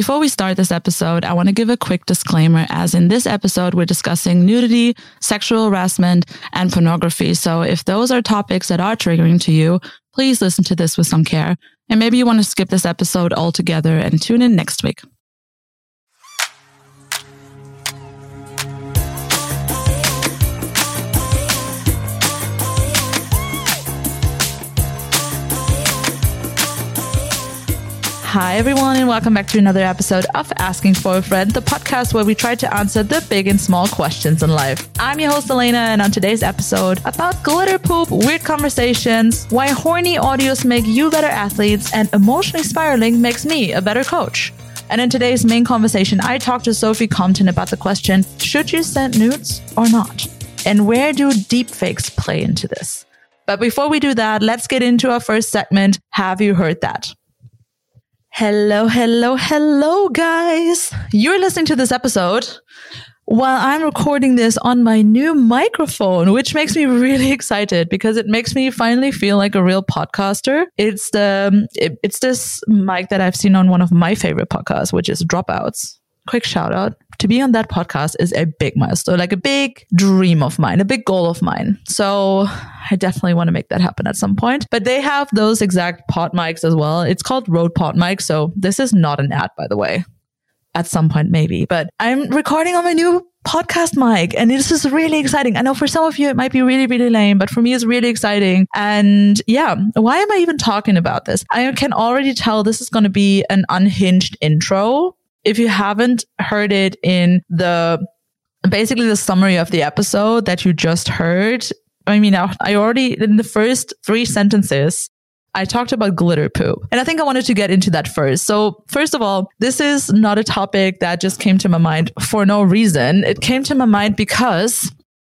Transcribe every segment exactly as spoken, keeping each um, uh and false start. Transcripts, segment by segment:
Before we start this episode, I want to give a quick disclaimer, as in this episode, we're discussing nudity, sexual harassment, and pornography. So if those are topics that are triggering to you, please listen to this with some care. And maybe you want to skip this episode altogether and tune in next week. Hi, everyone, and welcome back to another episode of Asking for a Friend, the podcast where we try to answer the big and small questions in life. I'm your host, Elena, and on today's episode, about glitter poop, weird conversations, why horny audios make you better athletes, and emotionally spiraling makes me a better coach. And in today's main conversation, I talked to Sophie Compton about the question, should you send nudes or not? And where do deepfakes play into this? But before we do that, let's get into our first segment, Have You Heard That? Hello, hello, hello, guys. You're listening to this episode while I'm recording this on my new microphone, which makes me really excited because it makes me finally feel like a real podcaster. It's the it, it's this mic that I've seen on one of my favorite podcasts, which is Dropouts. Quick shout out. To be on that podcast is a big milestone, like a big dream of mine, a big goal of mine. So I definitely want to make that happen at some point. But they have those exact pot mics as well. It's called Road Pot Mic. So this is not an ad, by the way. At some point, maybe. But I'm recording on my new podcast mic and this is really exciting. I know for some of you, it might be really, really lame, but for me, it's really exciting. And yeah, why am I even talking about this? I can already tell this is going to be an unhinged intro. If you haven't heard it in the, basically the summary of the episode that you just heard, I mean, I already, in the first three sentences, I talked about glitter poop. And I think I wanted to get into that first. So first of all, this is not a topic that just came to my mind for no reason. It came to my mind because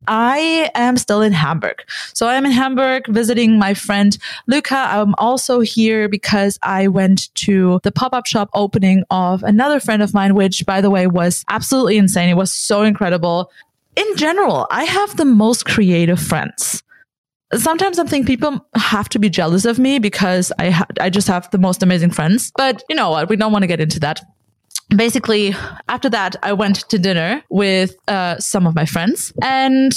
I am still in Hamburg. So I'm in Hamburg visiting my friend Luca. I'm also here because I went to the pop-up shop opening of another friend of mine, which, by the way, was absolutely insane. It was so incredible. In general, I have the most creative friends. Sometimes I think people have to be jealous of me because I ha- I just have the most amazing friends. But you know what? We don't want to get into that. Basically, after that, I went to dinner with uh, some of my friends and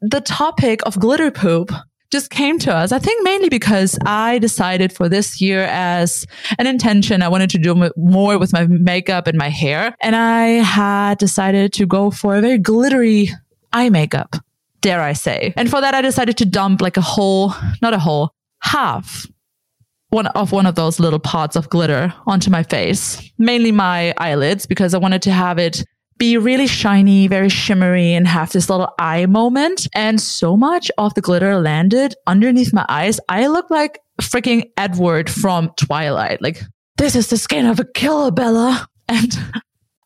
the topic of glitter poop just came to us. I think mainly because I decided for this year as an intention, I wanted to do more with my makeup and my hair. And I had decided to go for a very glittery eye makeup, dare I say. And for that, I decided to dump like a whole, not a whole, half one of one of those little pots of glitter onto my face, mainly my eyelids, because I wanted to have it be really shiny, very shimmery, and have this little eye moment. And so much of the glitter landed underneath my eyes. I looked like freaking Edward from Twilight. Like, this is the skin of a killer, Bella. And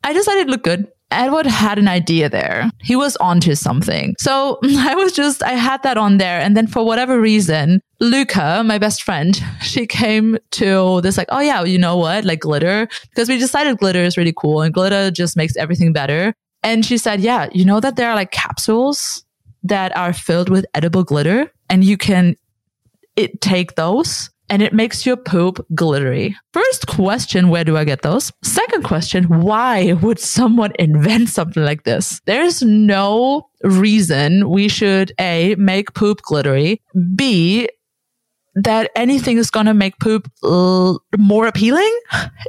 I decided it looked good. Edward had an idea there. He was onto something. So I was just, I had that on there. And then for whatever reason, Luca, my best friend, she came to this like, oh yeah, you know what? Like glitter, because we decided glitter is really cool and glitter just makes everything better. And she said, yeah, you know that there are like capsules that are filled with edible glitter and you can it, take those and it makes your poop glittery. First question, where do I get those? Second question, why would someone invent something like this? There's no reason we should A, make poop glittery, B, that anything is going to make poop l- more appealing.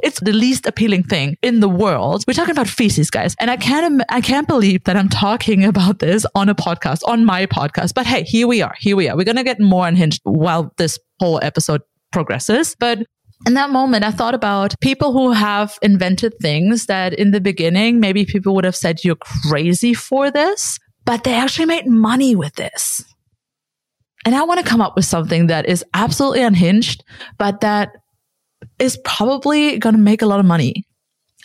It's the least appealing thing in the world. We're talking about feces, guys. And I can't, Im- I can't believe that I'm talking about this on a podcast, on my podcast. But hey, here we are. Here we are. We're going to get more unhinged while this whole episode progresses. But in that moment, I thought about people who have invented things that in the beginning, maybe people would have said, you're crazy for this, but they actually made money with this. And I want to come up with something that is absolutely unhinged, but that is probably going to make a lot of money.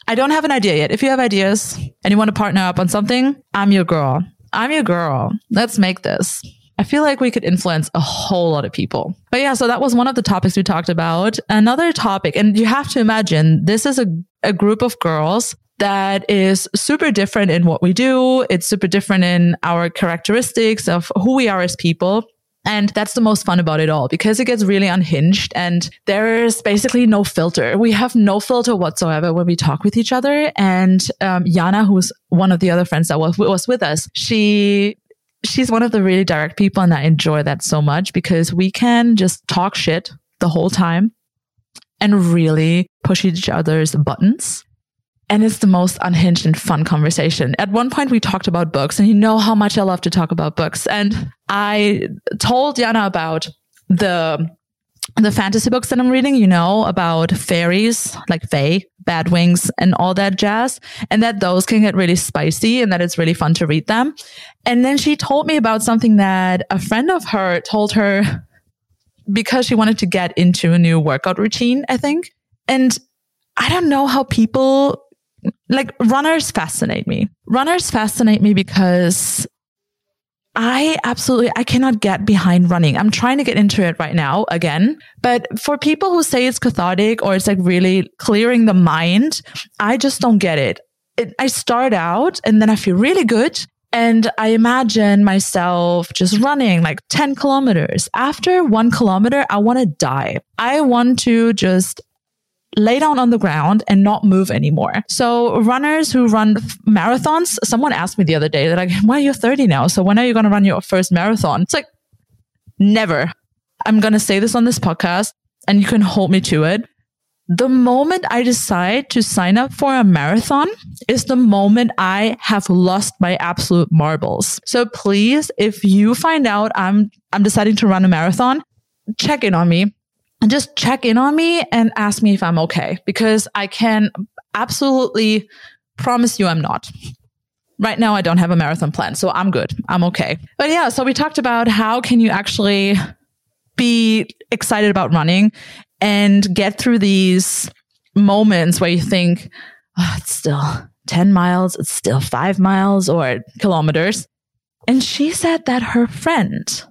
I don't have an idea yet. If you have ideas and you want to partner up on something, I'm your girl. I'm your girl. Let's make this. I feel like we could influence a whole lot of people. But yeah, so that was one of the topics we talked about. Another topic, and you have to imagine, this is a, a group of girls that is super different in what we do. It's super different in our characteristics of who we are as people. And that's the most fun about it all, because it gets really unhinged and there's basically no filter. We have no filter whatsoever when we talk with each other. And um, Yana, who's one of the other friends that was, was with us, she... she's one of the really direct people, and I enjoy that so much because we can just talk shit the whole time and really push each other's buttons. And it's the most unhinged and fun conversation. At one point, we talked about books, and you know how much I love to talk about books. And I told Yana about the the fantasy books that I'm reading, you know, about fairies, like Fae, bad wings, and all that jazz, and that those can get really spicy and that it's really fun to read them. And then she told me about something that a friend of her told her because she wanted to get into a new workout routine, I think. And I don't know how people, like runners fascinate me. Runners fascinate me because I absolutely, I cannot get behind running. I'm trying to get into it right now again. But for people who say it's cathartic or it's like really clearing the mind, I just don't get it. it. I start out and then I feel really good. And I imagine myself just running like ten kilometers. After one kilometer, I want to die. I want to just lay down on the ground and not move anymore. So runners who run marathons, someone asked me the other day, they're like, well, you're thirty now. So when are you going to run your first marathon? It's like, never. I'm going to say this on this podcast and you can hold me to it. The moment I decide to sign up for a marathon is the moment I have lost my absolute marbles. So please, if you find out I'm, I'm deciding to run a marathon, check in on me. And just check in on me and ask me if I'm okay, because I can absolutely promise you I'm not. Right now, I don't have a marathon plan, so I'm good. I'm okay. But yeah, so we talked about how can you actually be excited about running and get through these moments where you think, oh, it's still ten miles, it's still five miles or kilometers. And she said that her friend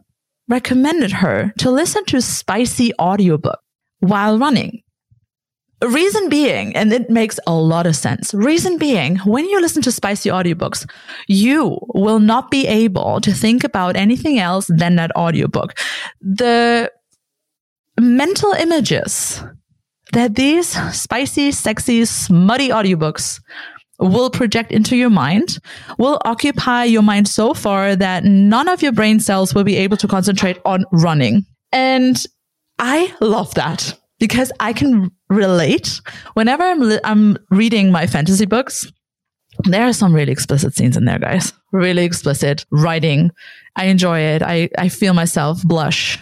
recommended her to listen to spicy audiobook while running. Reason being, and it makes a lot of sense, reason being, when you listen to spicy audiobooks, you will not be able to think about anything else than that audiobook. The mental images that these spicy, sexy, smutty audiobooks will project into your mind, will occupy your mind so far that none of your brain cells will be able to concentrate on running. And I love that because I can relate. Whenever I'm, li- I'm reading my fantasy books, there are some really explicit scenes in there, guys. Really explicit writing. I enjoy it. I, I feel myself blush,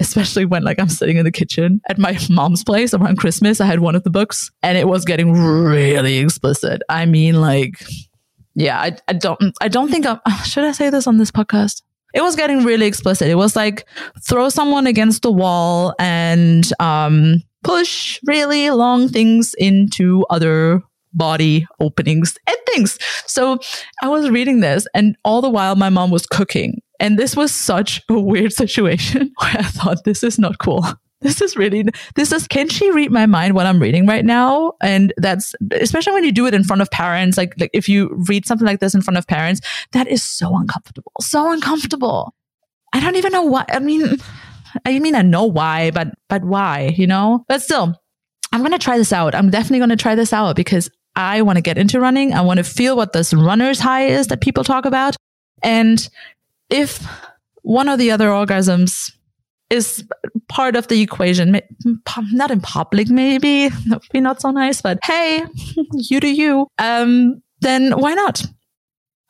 especially when like I'm sitting in the kitchen at my mom's place around Christmas. I had one of the books and it was getting really explicit. I mean, like, yeah, I, I don't, I don't think I'm, should I say this on this podcast? It was getting really explicit. It was like throw someone against the wall and um, push really long things into other body openings and things. So I was reading this and all the while my mom was cooking. And this was such a weird situation where I thought, this is not cool. This is really, this is, can she read my mind what I'm reading right now? And that's, especially when you do it in front of parents, like, like if you read something like this in front of parents, that is so uncomfortable, so uncomfortable. I don't even know why. I mean, I mean, I know why, but, but why, you know, but still, I'm going to try this out. I'm definitely going to try this out because I want to get into running. I want to feel what this runner's high is that people talk about. And if one of the other orgasms is part of the equation, not in public, maybe, that would be not so nice, but hey, you do you, um, then why not?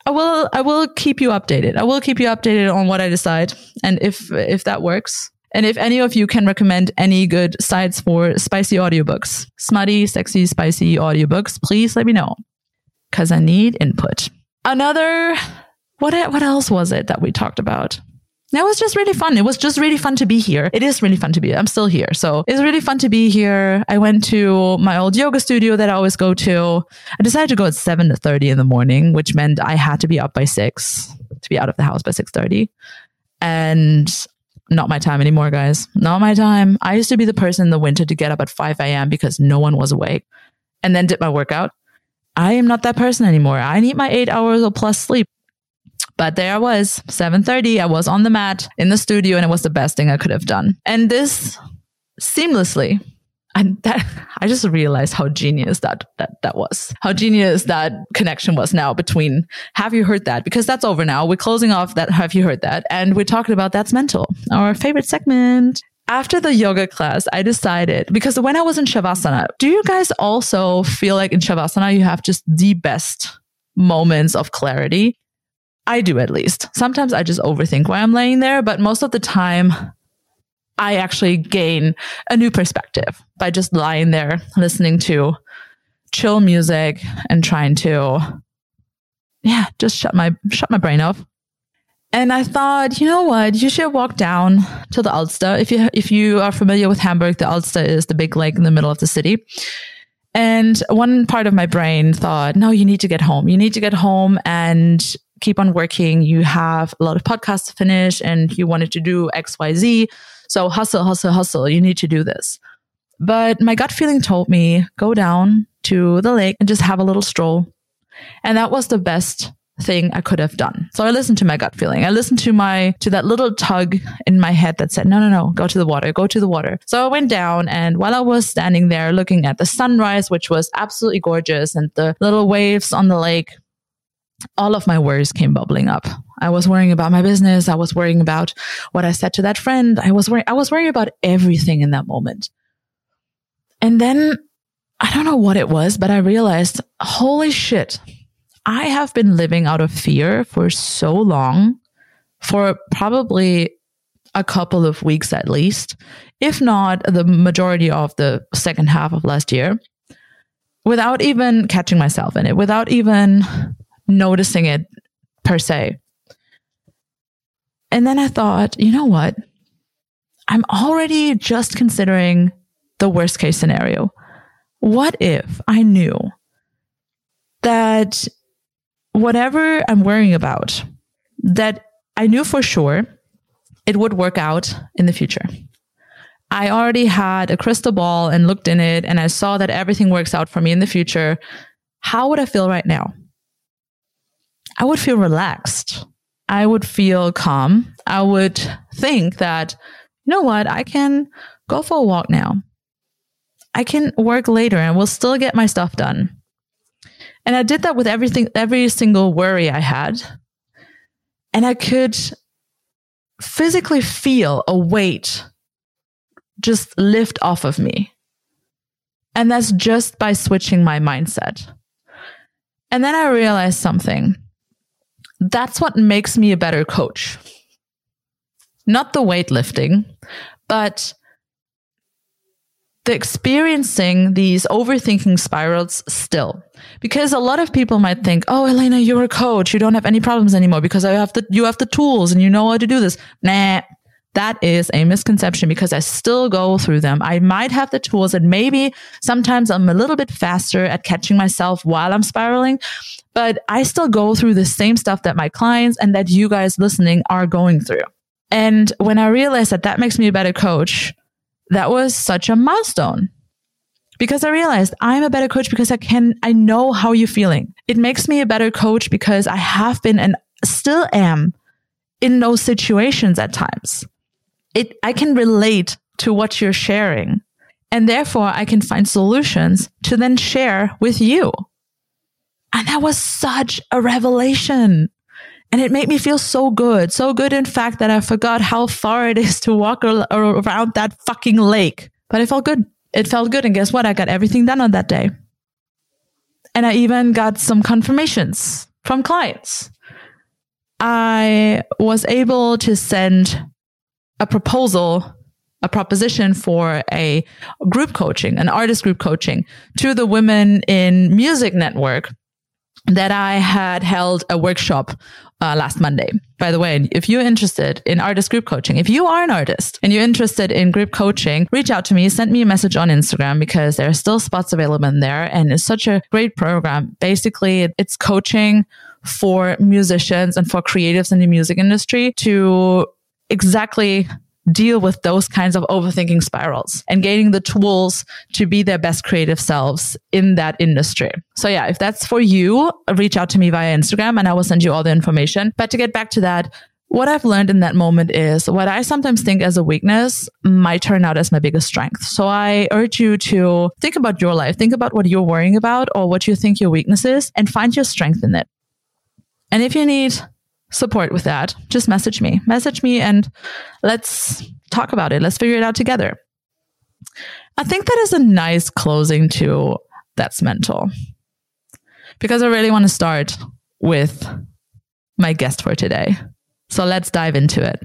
I will, I will keep you updated. I will keep you updated on what I decide. And if, if that works. And if any of you can recommend any good sites for spicy audiobooks, smutty, sexy, spicy audiobooks, please let me know. Cause I need input. Another What what else was it that we talked about? That was just really fun. It was just really fun to be here. It is really fun to be. I'm still here. So it's really fun to be here. I went to my old yoga studio that I always go to. I decided to go at seven thirty in the morning, which meant I had to be up by six to be out of the house by six thirty. And not my time anymore, guys. Not my time. I used to be the person in the winter to get up at five a.m. because no one was awake and then did my workout. I am not that person anymore. I need my eight hours or plus sleep. But there I was, seven thirty. I was on the mat in the studio, and it was the best thing I could have done. And this seamlessly, and that, I just realized how genius that, that that was, how genius that connection was now between Have You Heard That? Because that's over now. We're closing off that Have You Heard That? And we're talking about That's Mental, our favorite segment. After the yoga class, I decided, because when I was in Shavasana, do you guys also feel like in Shavasana, you have just the best moments of clarity? I do, at least. Sometimes I just overthink while I'm laying there, but most of the time, I actually gain a new perspective by just lying there, listening to chill music and trying to, yeah, just shut my shut my brain off. And I thought, you know what? You should walk down to the Alster. If you if you are familiar with Hamburg, the Alster is the big lake in the middle of the city. And one part of my brain thought, no, you need to get home. You need to get home and keep on working. You have a lot of podcasts to finish and you wanted to do X, Y, Z. So hustle, hustle, hustle. You need to do this. But my gut feeling told me, go down to the lake and just have a little stroll. And that was the best thing I could have done. So I listened to my gut feeling. I listened to my, to that little tug in my head that said, no, no, no, go to the water, go to the water. So I went down, and while I was standing there looking at the sunrise, which was absolutely gorgeous, and the little waves on the lake, all of my worries came bubbling up. I was worrying about my business. I was worrying about what I said to that friend. I was worrying, I was worrying about everything in that moment. And then I don't know what it was, but I realized, holy shit, I have been living out of fear for so long, for probably a couple of weeks at least, if not the majority of the second half of last year, without even catching myself in it, without even noticing it per se. And then I thought, you know what? I'm already just considering the worst case scenario. What if I knew that whatever I'm worrying about, that I knew for sure it would work out in the future? I already had a crystal ball and looked in it, and I saw that everything works out for me in the future. How would I feel right now? I would feel relaxed. I would feel calm. I would think that, you know what, I can go for a walk now. I can work later and we'll still get my stuff done. And I did that with everything, every single worry I had. And I could physically feel a weight just lift off of me. And that's just by switching my mindset. And then I realized something. That's what makes me a better coach. Not the weightlifting, but the experiencing these overthinking spirals still. Because a lot of people might think, oh, Elena, you're a coach. You don't have any problems anymore because I have the, you have the tools and you know how to do this. Nah, that is a misconception because I still go through them. I might have the tools and maybe sometimes I'm a little bit faster at catching myself while I'm spiraling. But I still go through the same stuff that my clients and that you guys listening are going through. And when I realized that that makes me a better coach, that was such a milestone. Because I realized I'm a better coach because I can, I know how you're feeling. It makes me a better coach because I have been and still am in those situations at times. It, I can relate to what you're sharing. And therefore, I can find solutions to then share with you. And that was such a revelation. And it made me feel so good. So good, in fact, that I forgot how far it is to walk ar- around that fucking lake. But it felt good. It felt good. And guess what? I got everything done on that day. And I even got some confirmations from clients. I was able to send a proposal, a proposition for a group coaching, an artist group coaching, to the Women in Music Network that I had held a workshop uh, last Monday. By the way, if you're interested in artist group coaching, if you are an artist and you're interested in group coaching, reach out to me, send me a message on Instagram because there are still spots available in there. And it's such a great program. Basically, it's coaching for musicians and for creatives in the music industry to exactly deal with those kinds of overthinking spirals and gaining the tools to be their best creative selves in that industry. So yeah, if that's for you, reach out to me via Instagram and I will send you all the information. But to get back to that, what I've learned in that moment is what I sometimes think as a weakness might turn out as my biggest strength. So I urge you to think about your life, think about what you're worrying about or what you think your weakness is, and find your strength in it. And if you need support with that, just message me. Message me and let's talk about it. Let's figure it out together. I think that is a nice closing to That's Mental, because I really want to start with my guest for today. So let's dive into it.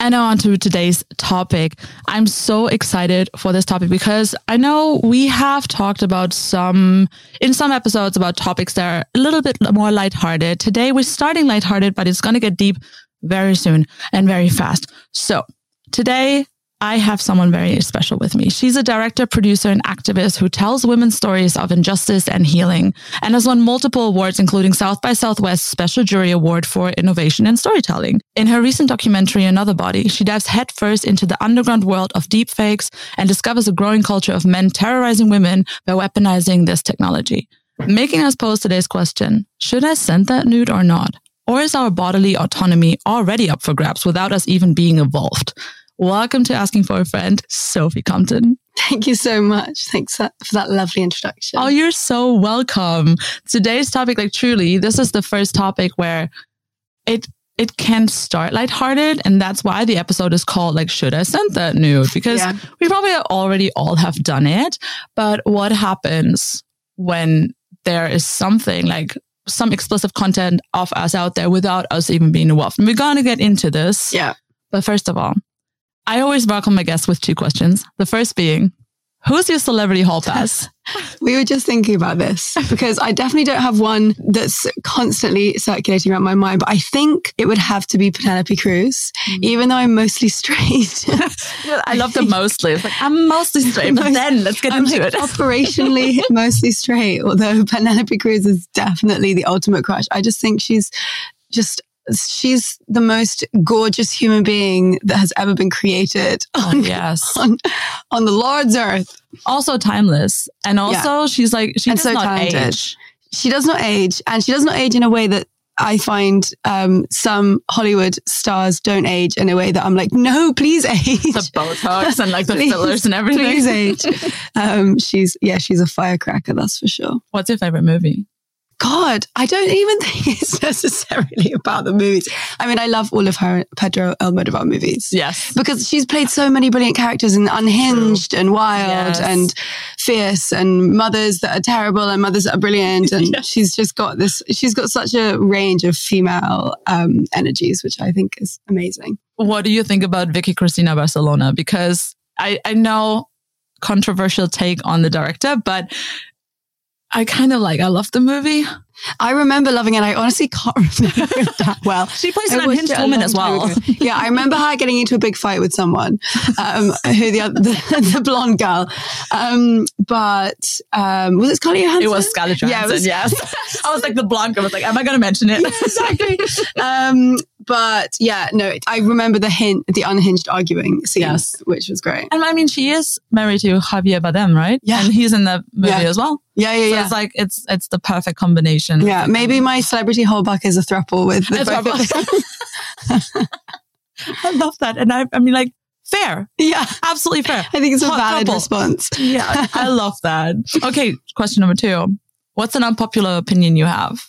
And now on to today's topic. I'm so excited for this topic because I know we have talked about some, in some episodes, about topics that are a little bit more lighthearted. Today we're starting lighthearted, but it's going to get deep very soon and very fast. So today I have someone very special with me. She's a director, producer, and activist who tells women's stories of injustice and healing, and has won multiple awards, including South by Southwest Special Jury Award for Innovation and Storytelling. In her recent documentary, Another Body, she dives headfirst into the underground world of deepfakes and discovers a growing culture of men terrorizing women by weaponizing this technology, making us pose today's question: should I send that nude or not? Or is our bodily autonomy already up for grabs without us even being involved? Welcome to Asking for a Friend, Sophie Compton. Thank you so much. Thanks for that lovely introduction. Oh, you're so welcome. Today's topic, like truly, this is the first topic where it it can start lighthearted. And that's why the episode is called, like, Should I Send That Nude? Because yeah. we probably already all have done it. But what happens when there is something like some explicit content of us out there without us even being involved? And we're going to get into this. Yeah. But first of all, I always welcome my guests with two questions. The first being, who's your celebrity hall pass? We were just thinking about this because I definitely don't have one that's constantly circulating around my mind, but I think it would have to be Penelope Cruz, mm-hmm. even though I'm mostly straight. I love the mostly. It's like, I'm mostly straight, but most, then let's get I'm into like it. Operationally, mostly straight, although Penelope Cruz is definitely the ultimate crush. I just think she's just... She's the most gorgeous human being that has ever been created on, oh, yes. on, on the Lord's earth. Also timeless. And also yeah. she's like, she and does so not talented. age. She does not age. And she does not age in a way that I find um, some Hollywood stars don't age in a way that I'm like, no, please age. The Botox and like the please, fillers and everything. Please age. um, she's, yeah, she's a firecracker. That's for sure. What's your favorite movie? God, I don't even think it's necessarily about the movies. I mean, I love all of her Pedro Almodovar movies. Yes. Because she's played so many brilliant characters and unhinged and wild yes. and fierce and mothers that are terrible and mothers that are brilliant. And yes. she's just got this, she's got such a range of female um, energies, which I think is amazing. What do you think about Vicky Cristina Barcelona? Because I, I know controversial take on the director, but I kind of like, I love the movie. I remember loving it. I honestly can't remember it that well. She plays an unhinged woman as well. Yeah, I remember her getting into a big fight with someone, um, who the, other, the the blonde girl. Um, but um, was it Scarlett Johansson? It was Scarlett Johansson, yeah, it was, yes. I was like the blonde girl. I was like, am I going to mention it? Yeah, exactly. um, but yeah, no, I remember the hint, the unhinged arguing scene, yes. which was great. And I mean, she is married to Javier Bardem, right? Yeah. And he's in the movie yeah. as well. Yeah, yeah, so yeah. it's like, it's it's the perfect combination. Yeah, maybe my celebrity whole buck is a throuple with the throuple. I love that. And I, I mean, like, fair. Yeah. Absolutely fair. I think it's Hot a valid throuple. response. Yeah, I love that. Okay, question number two. What's an unpopular opinion you have?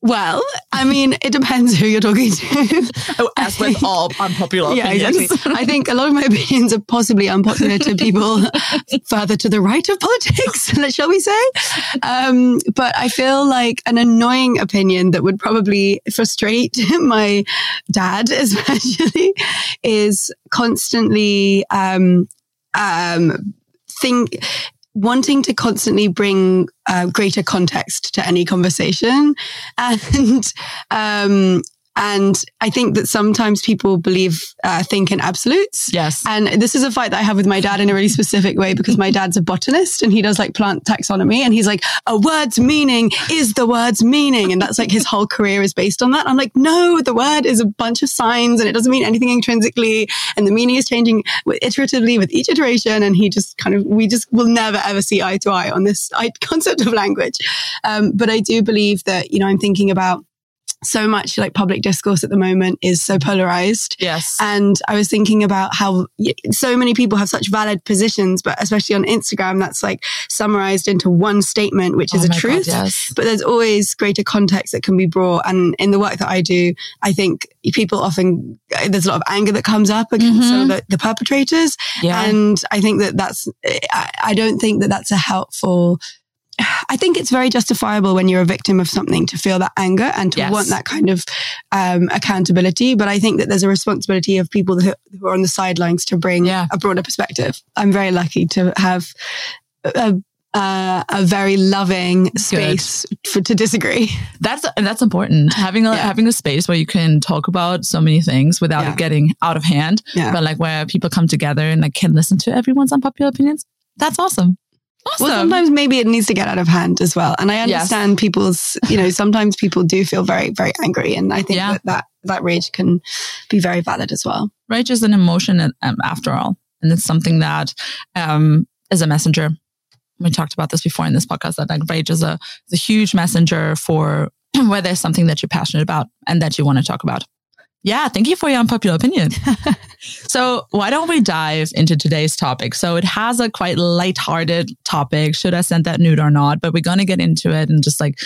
Well, I mean, it depends who you're talking to. Oh, as think, with all unpopular yeah, opinions. Exactly. I think a lot of my opinions are possibly unpopular to people further to the right of politics, shall we say? Um, but I feel like an annoying opinion that would probably frustrate my dad, especially, is constantly um, um, think... wanting to constantly bring uh, greater context to any conversation and um, And I think that sometimes people believe, uh, think in absolutes. Yes. And this is a fight that I have with my dad in a really specific way, because my dad's a botanist and he does like plant taxonomy. And he's like, a word's meaning is the word's meaning. And that's like his whole career is based on that. I'm like, no, the word is a bunch of signs and it doesn't mean anything intrinsically. And the meaning is changing with, iteratively with each iteration. And he just kind of, we just will never ever see eye to eye on this concept of language. Um, but I do believe that, you know, I'm thinking about so much like public discourse at the moment is so polarized. Yes. And I was thinking about how so many people have such valid positions, but especially on Instagram, that's like summarized into one statement, which is oh a truth. God, yes. But there's always greater context that can be brought. And in the work that I do, I think people often, there's a lot of anger that comes up against mm-hmm. some of the, the perpetrators. Yeah. And I think that that's, I, I don't think that that's a helpful, I think it's very justifiable when you're a victim of something to feel that anger and to yes. want that kind of um, accountability. But I think that there's a responsibility of people who, who are on the sidelines to bring yeah. a broader perspective. I'm very lucky to have a, a, a very loving space for, to disagree. That's and that's important. Having a, yeah. having a space where you can talk about so many things without yeah. it getting out of hand, yeah. but like where people come together and like can listen to everyone's unpopular opinions. That's awesome. Awesome. Well, sometimes maybe it needs to get out of hand as well. And I understand yes. people's, you know, sometimes people do feel very, very angry. And I think yeah. that, that that rage can be very valid as well. Rage is an emotion um, after all. And it's something that um, is a messenger. We talked about this before in this podcast, that like rage is a, is a huge messenger for where there's something that you're passionate about and that you want to talk about. Yeah, thank you for your unpopular opinion. So why don't we dive into today's topic? So it has a quite lighthearted topic. Should I send that nude or not? But we're going to get into it and just like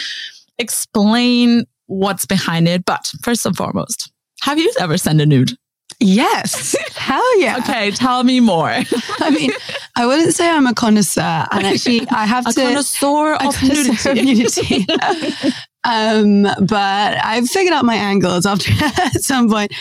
explain what's behind it. But first and foremost, have you ever sent a nude? Yes. Hell yeah. Okay, tell me more. I mean, I wouldn't say I'm a connoisseur. And actually, I have a to... A connoisseur of connoisseur nudity. nudity. Um, but I've figured out my angles after at some point.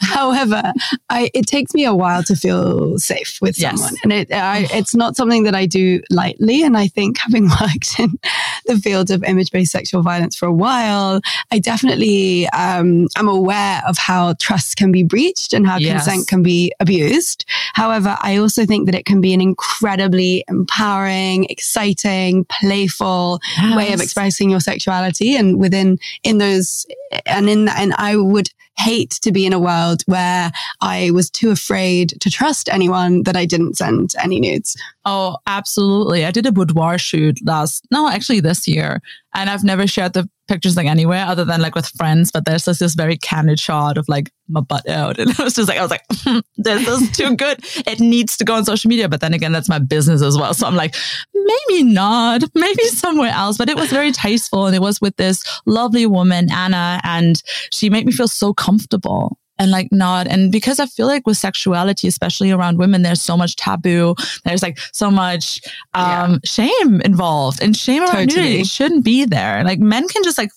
However, I, it takes me a while to feel safe with yes. someone. And it, I, it's not something that I do lightly. And I think having worked in the field of image-based sexual violence for a while, I definitely, um, I'm aware of how trust can be breached and how yes. consent can be abused. However, I also think that it can be an incredibly empowering, exciting, playful yes. way of expressing your sexuality. And within in those and in that, and I would hate to be in a world where I was too afraid to trust anyone that I didn't send any nudes. Oh, absolutely. I did a boudoir shoot last, no, actually this year. And I've never shared the pictures like anywhere other than like with friends, but there's this, this very candid shot of like my butt out. And I was just like, I was like, mm, this is too good. It needs to go on social media. But then again, that's my business as well. So I'm like, maybe not, maybe somewhere else. But it was very tasteful. And it was with this lovely woman, Anna, and she made me feel so comfortable. And like not, and because I feel like with sexuality, especially around women, there's so much taboo. There's like so much um yeah. shame involved, and shame around totally. Nudity shouldn't be there. Like men can just like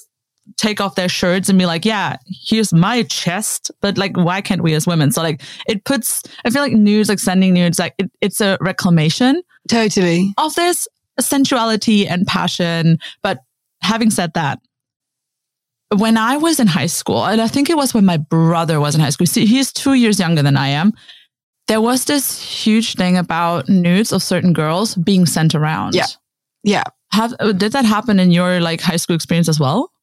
take off their shirts and be like, yeah, here's my chest. But like, why can't we as women? So like it puts, I feel like nudes, like sending nudes, like it, it's a reclamation totally of this sensuality and passion. But having said that, when I was in high school, and I think it was when my brother was in high school, see, he's two years younger than I am. There was this huge thing about nudes of certain girls being sent around. Yeah. Yeah. Have, did that happen in your like high school experience as well?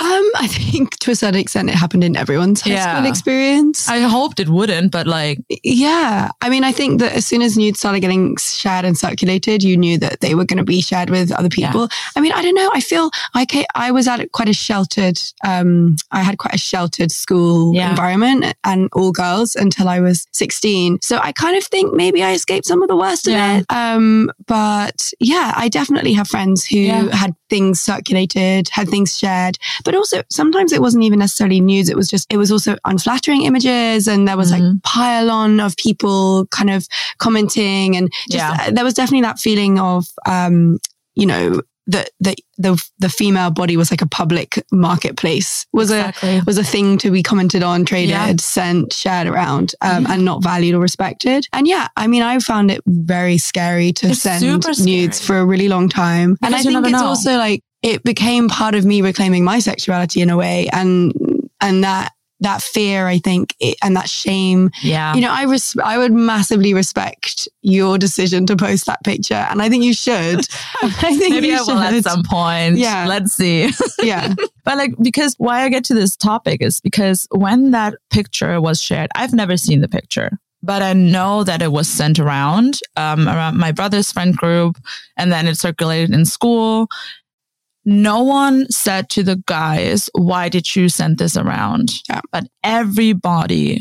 Um, I think to a certain extent it happened in everyone's high yeah. school experience. I hoped it wouldn't, but like... Yeah. I mean, I think that as soon as nudes started getting shared and circulated, you knew that they were going to be shared with other people. Yeah. I mean, I don't know. I feel like I was at quite a sheltered... Um, I had quite a sheltered school yeah. environment and all girls until I was sixteen. So I kind of think maybe I escaped some of the worst yeah. of it. Um, but yeah, I definitely have friends who yeah. had things circulated, had things shared. But also sometimes it wasn't even necessarily nudes. It was just, it was also unflattering images. And there was mm-hmm. like pile on of people kind of commenting. And just yeah. uh, there was definitely that feeling of, um, you know, that the, the the female body was like a public marketplace, was exactly. a was a thing to be commented on, traded, yeah. sent, shared around, um, mm-hmm. and not valued or respected. And yeah, I mean, I found it very scary to it's send nudes for a really long time. Because and I think it's know. also like, it became part of me reclaiming my sexuality in a way. And And that, that fear, I think, and that shame. Yeah. You know, I res- I would massively respect your decision to post that picture. And I think you should. I think Maybe you I should. will at some point. Yeah. Let's see. Yeah. But like, because why I get to this topic is because when that picture was shared, I've never seen the picture, but I know that it was sent around, um, around my brother's friend group, and then it circulated in school. No one said to the guys, why did you send this around? Yeah. But everybody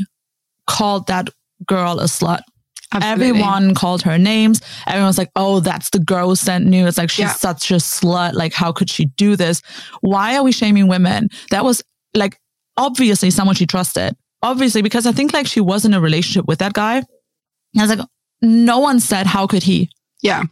called that girl a slut. Absolutely. Everyone called her names. Everyone was like, oh, that's the girl who sent news. It's like, she's yeah. such a slut. Like, how could she do this? Why are we shaming women? That was like, obviously someone she trusted. Obviously, because I think like she was in a relationship with that guy. And I was like, no one said, how could he? Yeah.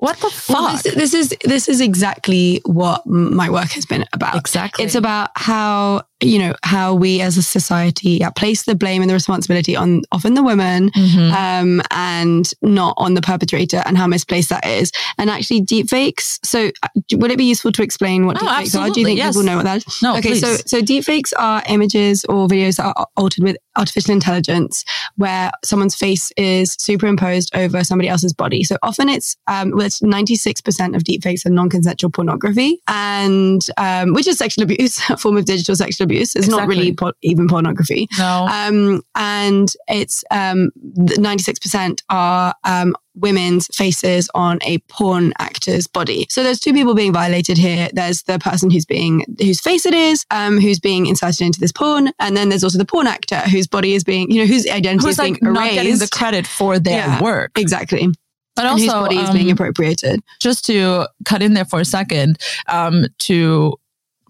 What the fuck? Well, this, this is this is exactly what my work has been about. Exactly. It's about how, you know, how we as a society yeah, place the blame and the responsibility on often the women mm-hmm. um, and not on the perpetrator, and how misplaced that is. And actually deepfakes. So would it be useful to explain what oh, deepfakes absolutely. are? Do you think yes. people know what that is? No, okay, please. So, so deepfakes are images or videos that are altered with artificial intelligence, where someone's face is superimposed over somebody else's body. So often it's, um, well, it's ninety-six percent of deepfakes are non-consensual pornography, and um, which is sexual abuse, a form of digital sexual abuse. It's exactly. not really po- even pornography. No. Um, and it's um, ninety-six percent are um, women's faces on a porn actor's body. So there's two people being violated here. There's the person who's being, whose face it is, um, who's being inserted into this porn. And then there's also the porn actor whose body is being, you know, whose identity who's is like being erased. Who's not getting the credit for their yeah, work. Exactly. But and also, whose body is um, being appropriated. Just to cut in there for a second, um, to...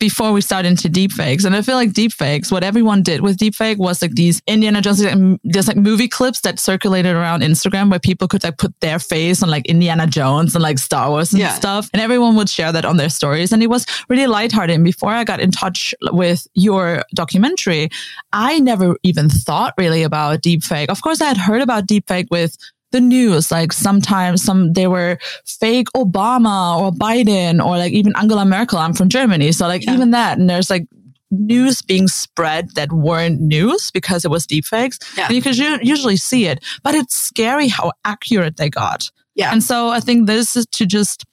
before we start into deepfakes. And I feel like deepfakes, what everyone did with deepfake was like these Indiana Jones, there's like movie clips that circulated around Instagram where people could like put their face on like Indiana Jones and like Star Wars and yeah. stuff. And everyone would share that on their stories. And it was really lighthearted. And before I got in touch with your documentary, I never even thought really about deepfake. Of course, I had heard about deepfake with the news, like sometimes some they were fake Obama or Biden or like even Angela Merkel. I'm from Germany. So like yeah. even that, and there's like news being spread that weren't news because it was deepfakes. Yeah. And you could u- usually see it, but it's scary how accurate they got. Yeah. And so I think this is to just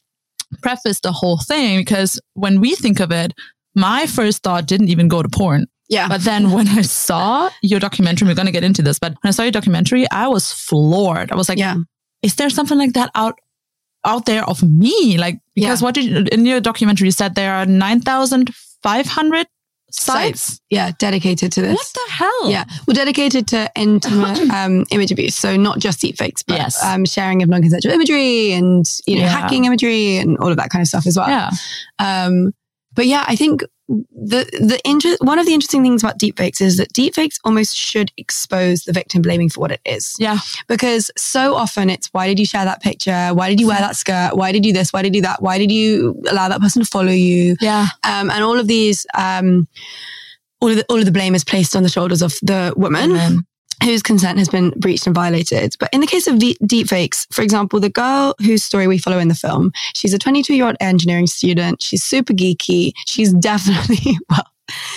preface the whole thing, because when we think of it, my first thought didn't even go to porn. Yeah. But then when I saw your documentary, we're going to get into this, but when I saw your documentary, I was floored. I was like, yeah. is there something like that out out there of me? Like, because yeah. what did you, in your documentary you said there are nine thousand five hundred sites? sites? Yeah, dedicated to this. What the hell? Yeah. Well, dedicated to intimate um, image abuse. So not just deepfakes, but yes. um, sharing of non-consensual imagery and, you know, yeah. hacking imagery and all of that kind of stuff as well. Yeah. Um, but yeah, I think... The the inter- one of the interesting things about deepfakes is that deepfakes almost should expose the victim blaming for what it is. Yeah. Because so often it's, why did you share that picture? Why did you wear that skirt? Why did you do this? Why did you do that? Why did you allow that person to follow you? Yeah. Um, and all of these, um, all of the, all of the blame is placed on the shoulders of the woman. Amen. Whose consent has been breached and violated. But in the case of de- deepfakes, for example, the girl whose story we follow in the film, she's a twenty-two-year-old engineering student. She's super geeky. She's definitely, well,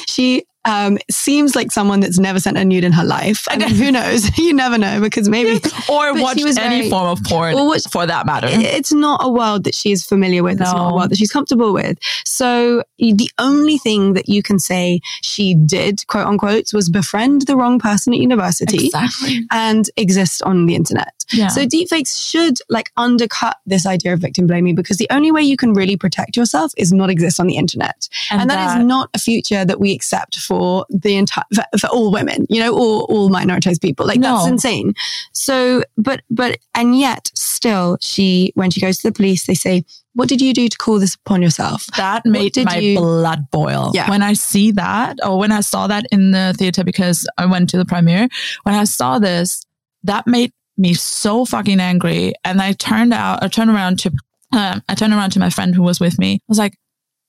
she um, seems like someone that's never sent a nude in her life. I mean, who knows? You never know, because maybe... or watched any very, form of porn, or watched, for that matter. It's not a world that she's familiar with. No. It's not a world that she's comfortable with. So the only thing that you can say she did, quote unquote, was befriend the wrong person at university. Exactly. And exist on the internet. Yeah. So deepfakes should like undercut this idea of victim blaming, because the only way you can really protect yourself is not exist on the internet. And, and that, that is not a future that we accept for for the entire, for, for all women, you know, or all minoritized people. Like, no. That's insane. So, but, but, and yet still she, when she goes to the police, they say, what did you do to call this upon yourself? That made my you... blood boil. Yeah. When I see that, or when I saw that in the theater, because I went to the premiere, when I saw this, that made me so fucking angry. And I turned out, I turned around to, uh, I turned around to my friend who was with me. I was like,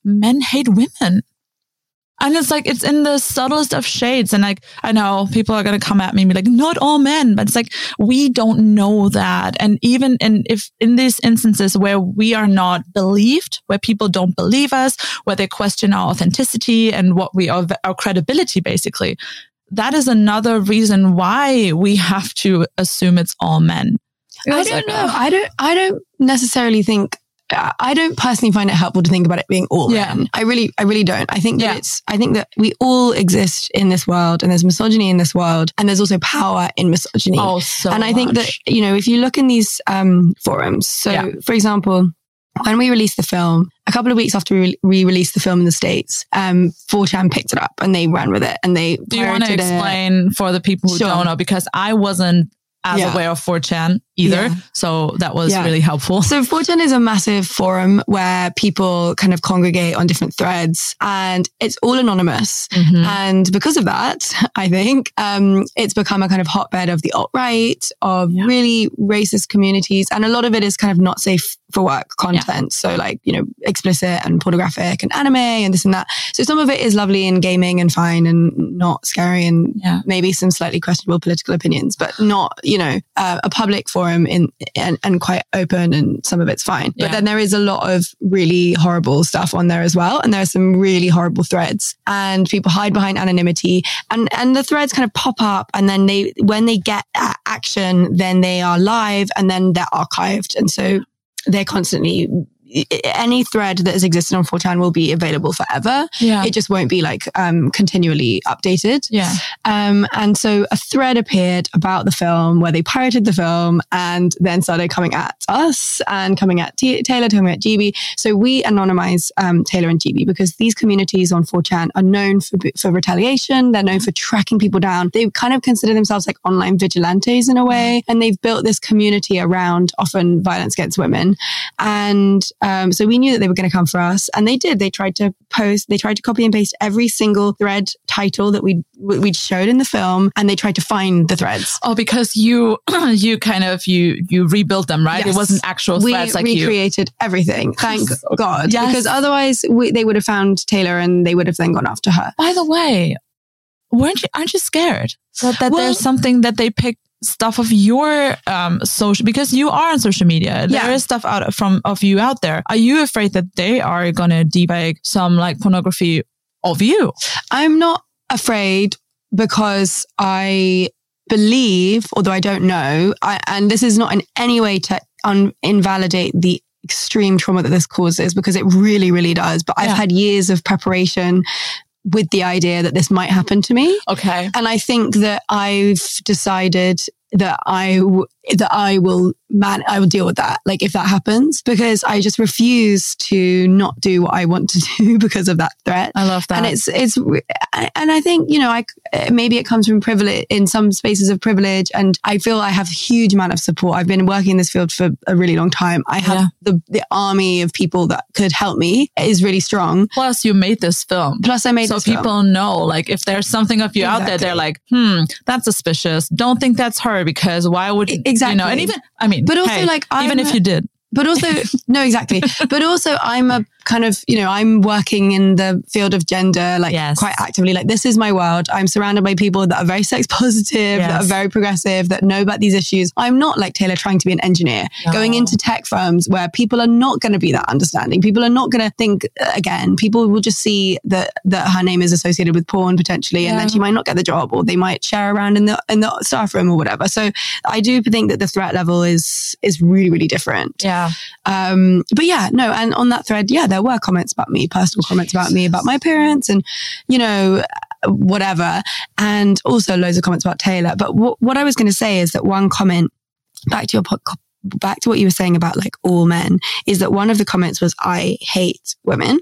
men hate women. And it's like, it's in the subtlest of shades. And like, I know people are going to come at me and be like, not all men, but it's like, we don't know that. And even in, if in these instances where we are not believed, where people don't believe us, where they question our authenticity and what we are, our credibility, basically, that is another reason why we have to assume it's all men. It I don't like, know. I don't, I don't necessarily think I don't personally find it helpful to think about it being all yeah. men. I really, I really don't. I think that yeah. it's, I think that we all exist in this world, and there's misogyny in this world, and there's also power in misogyny. Oh, so and I much. think that, you know, if you look in these um, forums, so yeah. for example, when we released the film, a couple of weeks after we re-released the film in the States, um, four chan picked it up and they ran with it and they. Do you want to explain it for the people who sure. don't know? Because I wasn't as yeah. aware of four chan either. Yeah. So that was yeah. really helpful. So four chan is a massive forum where people kind of congregate on different threads, and it's all anonymous. Mm-hmm. And because of that, I think, um, it's become a kind of hotbed of the alt-right, of yeah. really racist communities. And a lot of it is kind of not safe for work content. Yeah. So like, you know, explicit and pornographic and anime and this and that. So some of it is lovely and gaming and fine and not scary and yeah. maybe some slightly questionable political opinions, but not, you know, uh, a public forum in and, and quite open, and some of it's fine. Yeah. But then there is a lot of really horrible stuff on there as well. And there are some really horrible threads, and people hide behind anonymity, and, and the threads kind of pop up, and then they, when they get action, then they are live and then they're archived. And so they're constantly, any thread that has existed on four chan will be available forever. Yeah. It just won't be like um, continually updated. Yeah. Um, and so a thread appeared about the film where they pirated the film and then started coming at us and coming at T- Taylor, coming at G B. So we anonymize um, Taylor and G B because these communities on four chan are known for, for retaliation. They're known for tracking people down. They kind of consider themselves like online vigilantes in a way. And they've built this community around often violence against women. And Um, so we knew that they were going to come for us, and they did. They tried to post, they tried to copy and paste every single thread title that we we'd showed in the film, and they tried to find the threads. Oh, because you you kind of you you rebuilt them, right? Yes. It wasn't actual threads like you. We recreated everything. Thank God, yes. Because otherwise we, they would have found Taylor, and they would have then gone after her. By the way, weren't you? Aren't you scared that, that well, there's something that they picked? Stuff of your um social, because you are on social media, there yeah. is stuff out from of you out there. Are you afraid that they are gonna debug some like pornography of you? I'm not afraid because I believe, although I don't know, I, and this is not in any way to un- invalidate the extreme trauma that this causes, because it really really does, but I've yeah. had years of preparation with the idea that this might happen to me. Okay. And I think that I've decided that I, w- that I will, man, I will deal with that. Like if that happens, because I just refuse to not do what I want to do because of that threat. I love that. And it's, it's, and I think, you know, I, maybe it comes from privilege, in some spaces of privilege. And I feel I have a huge amount of support. I've been working in this field for a really long time. I have yeah. the, the army of people that could help me is really strong. Plus you made this film. Plus I made so this film. So people know, like if there's something of you exactly. out there, they're like, hmm, that's suspicious. Don't think that's her. Because why would exactly you know, and even I mean but also hey, like I'm, even if you did but also no exactly but also I'm a kind of, you know, I'm working in the field of gender, like yes. quite actively, like this is my world. I'm surrounded by people that are very sex positive, yes. that are very progressive, that know about these issues. I'm not like Taylor trying to be an engineer, no. going into tech firms where people are not going to be that understanding. People are not going to think again. People will just see that, that her name is associated with porn potentially, yeah. and then she might not get the job, or they might share around in the, in the staff room or whatever. So I do think that the threat level is, is really, really different. Yeah. Um, but yeah, no. And on that thread, yeah, there were comments about me, personal comments about me, about my appearance and, you know, whatever. And also loads of comments about Taylor. But w- what I was going to say is that one comment, back to your podcast, back to what you were saying about like all men, is that one of the comments was, I hate women.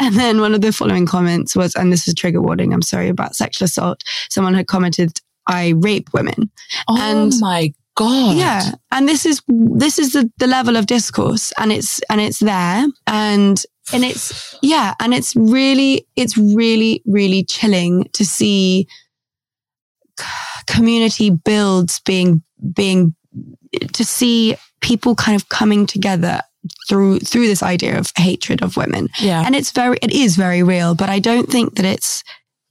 And then one of the following comments was, and this is trigger warning, I'm sorry, about sexual assault. Someone had commented, I rape women. Oh and my God. God. Yeah. And this is, this is the, the level of discourse, and it's, and it's there and, and it's, yeah. And it's really, it's really, really chilling to see community builds being, being, to see people kind of coming together through through this idea of hatred of women. Yeah. And it's very, it is very real, but I don't think that it's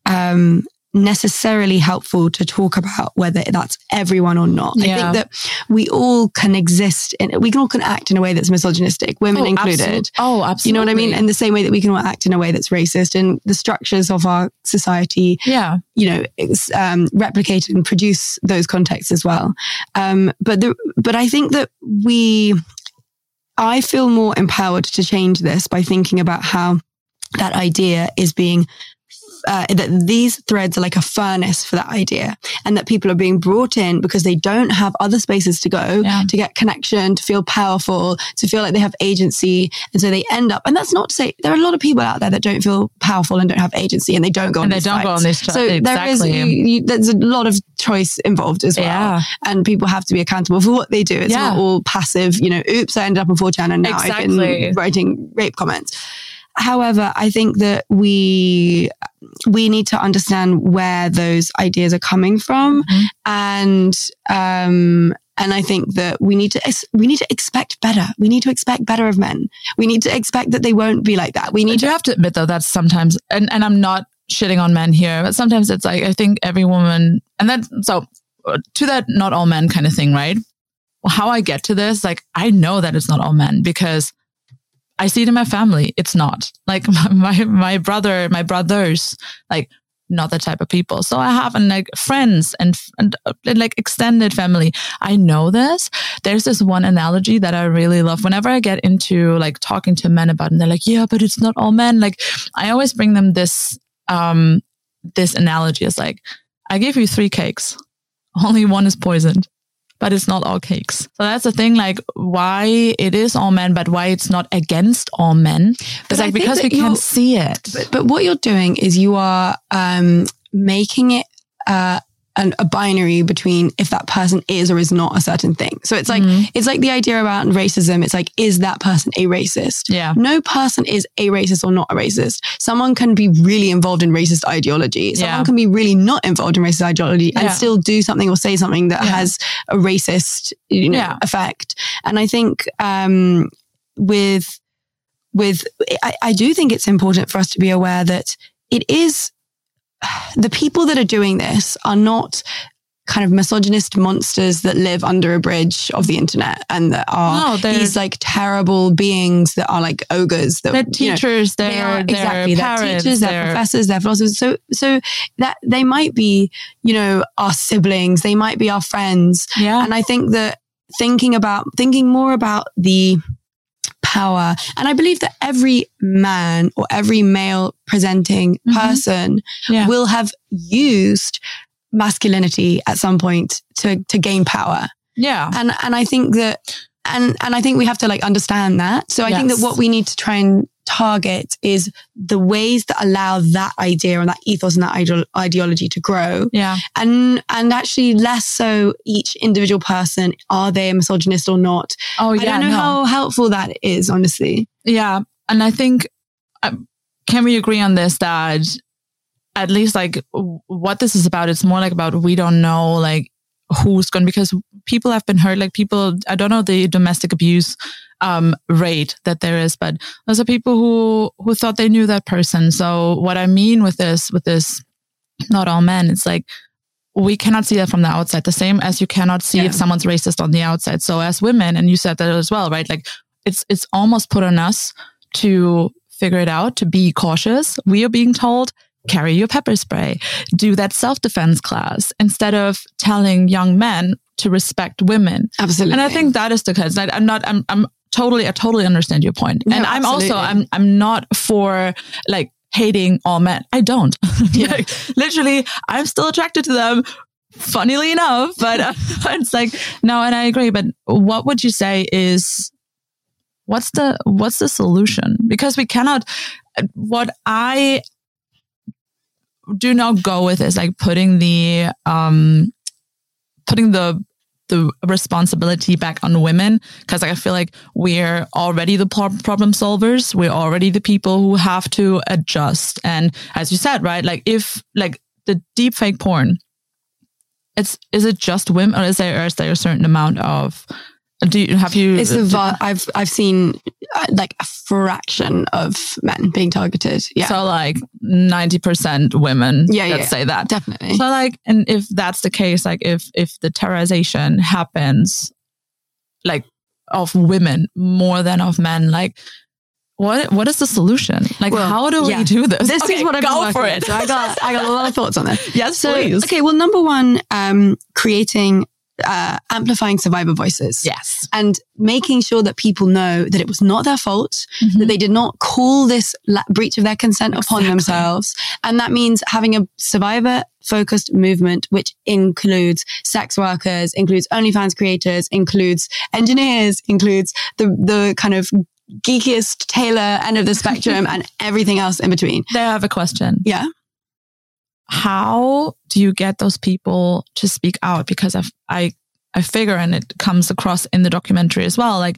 um, necessarily helpful to talk about whether that's everyone or not. Yeah. I think that we all can exist in, we can all can act in a way that's misogynistic, women oh, included. Absolutely. Oh, absolutely. You know what I mean? In the same way that we can all act in a way that's racist, and the structures of our society, yeah, you know, um, replicate and produce those contexts as well. Um, but the, but I think that we, I feel more empowered to change this by thinking about how that idea is being Uh, that these threads are like a furnace for that idea, and that people are being brought in because they don't have other spaces to go, yeah, to get connection, to feel powerful, to feel like they have agency. And so they end up, and that's not to say there are a lot of people out there that don't feel powerful and don't have agency, and they don't go and on they don't fights. go on this. Tra- so exactly. there is, you, you, there's a lot of choice involved as well. Yeah. And people have to be accountable for what they do. It's yeah. not all passive, you know, oops, I ended up on four chan and now exactly. I've been writing rape comments. However, I think that we we need to understand where those ideas are coming from, mm-hmm. and um, and I think that we need to we need to expect better. We need to expect better of men. We need to expect that they won't be like that. We need. I do to- have to admit though, that's sometimes, and, and I'm not shitting on men here, but sometimes it's like I think every woman, and that so to that not all men kind of thing, right? How I get to this, like I know that it's not all men because I see it in my family. It's not like my, my, my brother, my brothers, like not that type of people. So I have and like friends and, and, and like extended family. I know this. There's this one analogy that I really love whenever I get into like talking to men about it, and they're like, yeah, but it's not all men. Like I always bring them this, um, this analogy. It's like, I gave you three cakes. Only one is poisoned. But it's not all cakes. So that's the thing, like why it is all men, but why it's not against all men. It's like because we can't see it. But, but what you're doing is you are um, making it uh, an, a binary between if that person is or is not a certain thing. So it's like, mm-hmm. it's like the idea about racism. It's like, is that person a racist? Yeah. No person is a racist or not a racist. Someone can be really involved in racist ideology. Someone yeah. can be really not involved in racist ideology and yeah. still do something or say something that yeah. has a racist, you know, yeah. effect. And I think, um, with, with, I, I do think it's important for us to be aware that it is, the people that are doing this are not kind of misogynist monsters that live under a bridge of the internet and that are no, these like terrible beings that are like ogres. That, they're teachers, you know, they are, they're exactly, parents, they're teachers, they're, they're professors, they're philosophers. So, so that they might be, you know, our siblings, they might be our friends. Yeah. And I think that thinking about, thinking more about the power. And I believe that every man or every male presenting mm-hmm. person yeah. will have used masculinity at some point to, to gain power. Yeah. And, and I think that, and, and I think we have to like understand that. So I yes. think that what we need to try and target is the ways that allow that idea and that ethos and that ide- ideology to grow. Yeah. And, and actually less so each individual person, are they a misogynist or not? Oh yeah. I don't know no. how helpful that is, honestly. Yeah. And I think, uh, can we agree on this, that at least like what this is about, it's more like about, we don't know like who's gone, because people have been hurt. Like people, I don't know the domestic abuse um rate that there is, but those are people who who thought they knew that person. So what I mean with this with this not all men, it's like we cannot see that from the outside, the same as you cannot see yeah. if someone's racist on the outside. So as women, and you said that as well, right, like it's it's almost put on us to figure it out, to be cautious. We are being told, carry your pepper spray, do that self-defense class, instead of telling young men to respect women. Absolutely. And I think that is the case. I'm not, I'm, I'm totally, I totally understand your point. No, and I'm absolutely. also, I'm, I'm not for like hating all men. I don't. Yeah. Like, literally, I'm still attracted to them, funnily enough, but uh, it's like, no, and I agree. But what would you say is, what's the, what's the solution? Because we cannot, what I, do not go with is like putting the um putting the the responsibility back on women, because like, I feel like we're already the problem solvers, we're already the people who have to adjust. And as you said, right, like if like the deep fake porn, it's is it just women, or is there, or is there a certain amount of Do you, have you? It's a va- I've I've seen uh, like a fraction of men being targeted. Yeah. So like ninety percent women. Yeah, let's yeah, say that definitely. So like, and if that's the case, like if if the terrorization happens, like of women more than of men, like. What what is the solution? Like, well, how do yeah. we do this? This okay, is what I've go been for it. So I got I got a lot of thoughts on this. Yes, so, please. Okay, well, number one, um, creating, uh, amplifying survivor voices. Yes, and making sure that people know that it was not their fault, mm-hmm. that they did not call this la- breach of their consent exactly. upon themselves, and that means having a survivor focused movement, which includes sex workers, includes OnlyFans creators, includes engineers, includes the the kind of geekiest Taylor end of the spectrum and everything else in between. They have a question. Yeah. How do you get those people to speak out? Because I've, I, I figure, and it comes across in the documentary as well, like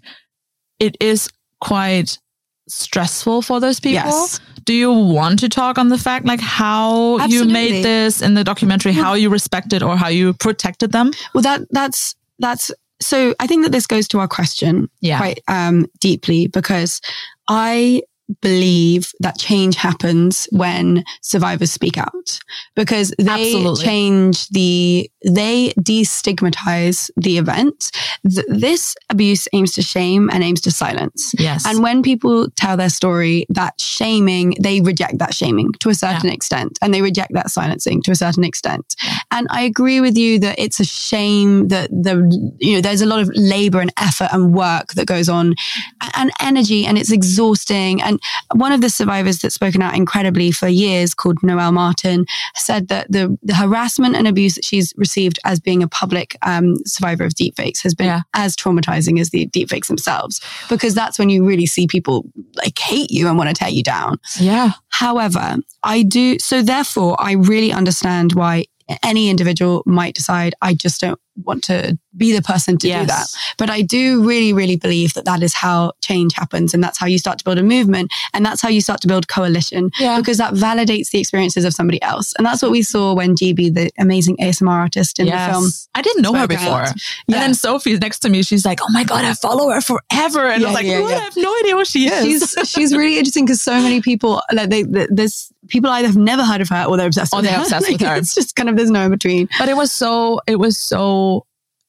it is quite stressful for those people. Yes. Do you want to talk on the fact, like how Absolutely. you made this in the documentary, yeah. how you respected or how you protected them? Well, that, that's, that's, So I think that this goes to our question yeah. quite um, deeply, because I believe that change happens when survivors speak out, because they Absolutely. change the, they destigmatize the event. Th- this abuse aims to shame and aims to silence. Yes. And when people tell their story, that shaming, they reject that shaming to a certain yeah. extent, and they reject that silencing to a certain extent. Yeah. And I agree with you that it's a shame that the, you know, there's a lot of labor and effort and work that goes on, and, and energy, and it's exhausting. And one of the survivors that's spoken out incredibly for years, called Noelle Martin, said that the, the harassment and abuse that she's received as being a public um, survivor of deepfakes has been yeah. as traumatizing as the deepfakes themselves, because that's when you really see people like hate you and want to tear you down. Yeah. However, I do, so therefore I really understand why any individual might decide, I just don't want to be the person to yes. do that. But I do really, really believe that that is how change happens. And that's how you start to build a movement. And that's how you start to build coalition, yeah. because that validates the experiences of somebody else. And that's what we saw when G B, the amazing A S M R artist in yes. the film. I didn't know her before. Yeah. And then Sophie's next to me. She's like, oh my God, I follow her forever. And yeah, I was like, yeah, oh, yeah. I have no idea what she is. She's, she's really interesting, because so many people, like they, they, this people either have never heard of her or they're obsessed or with they're her. obsessed like, with her. It's just kind of, there's no in between. But it was so, it was so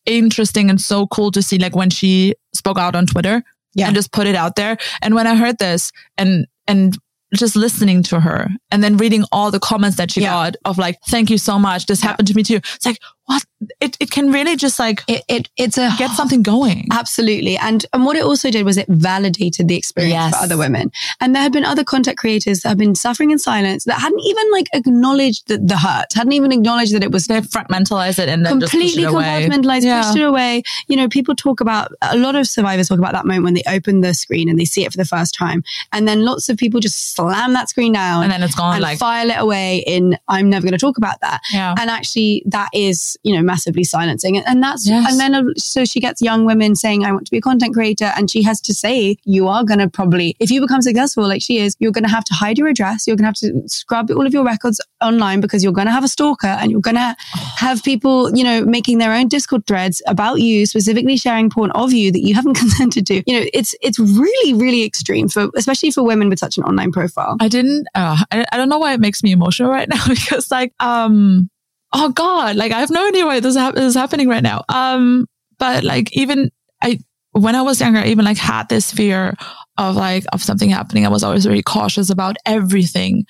interesting and so cool to see, like when she spoke out on Twitter yeah. and just put it out there. And when I heard this and and just listening to her and then reading all the comments that she yeah. got of like, thank you so much. This yeah. happened to me too. It's like, what? It it can really just like it, it it's a get something going. Absolutely. And and what it also did was it validated the experience yes. for other women. And there had been other content creators that had been suffering in silence that hadn't even like acknowledged the, the hurt, hadn't even acknowledged that it was. They fragmentalized it and then completely just pushed it away. compartmentalized, yeah. pushed it away. You know, people talk about, a lot of survivors talk about that moment when they open the screen and they see it for the first time. And then lots of people just slam that screen down and then it's gone, and like file it away in, I'm never going to talk about that. Yeah. And actually that is, you know, massively silencing. And, and that's, yes. and then, so she gets young women saying, I want to be a content creator. And she has to say, you are going to probably, if you become successful like she is, you're going to have to hide your address. You're going to have to scrub all of your records online, because you're going to have a stalker, and you're going to have people, you know, making their own Discord threads about you, specifically sharing porn of you that you haven't consented to. You know, it's, it's really, really extreme for, especially for women with such an online profile. I didn't, uh, I, I don't know why it makes me emotional right now, because like, um, oh God, like I have no idea why this ha- is happening right now. Um, but like even I, when I was younger, I even like had this fear of like, of something happening. I was always really cautious about everything.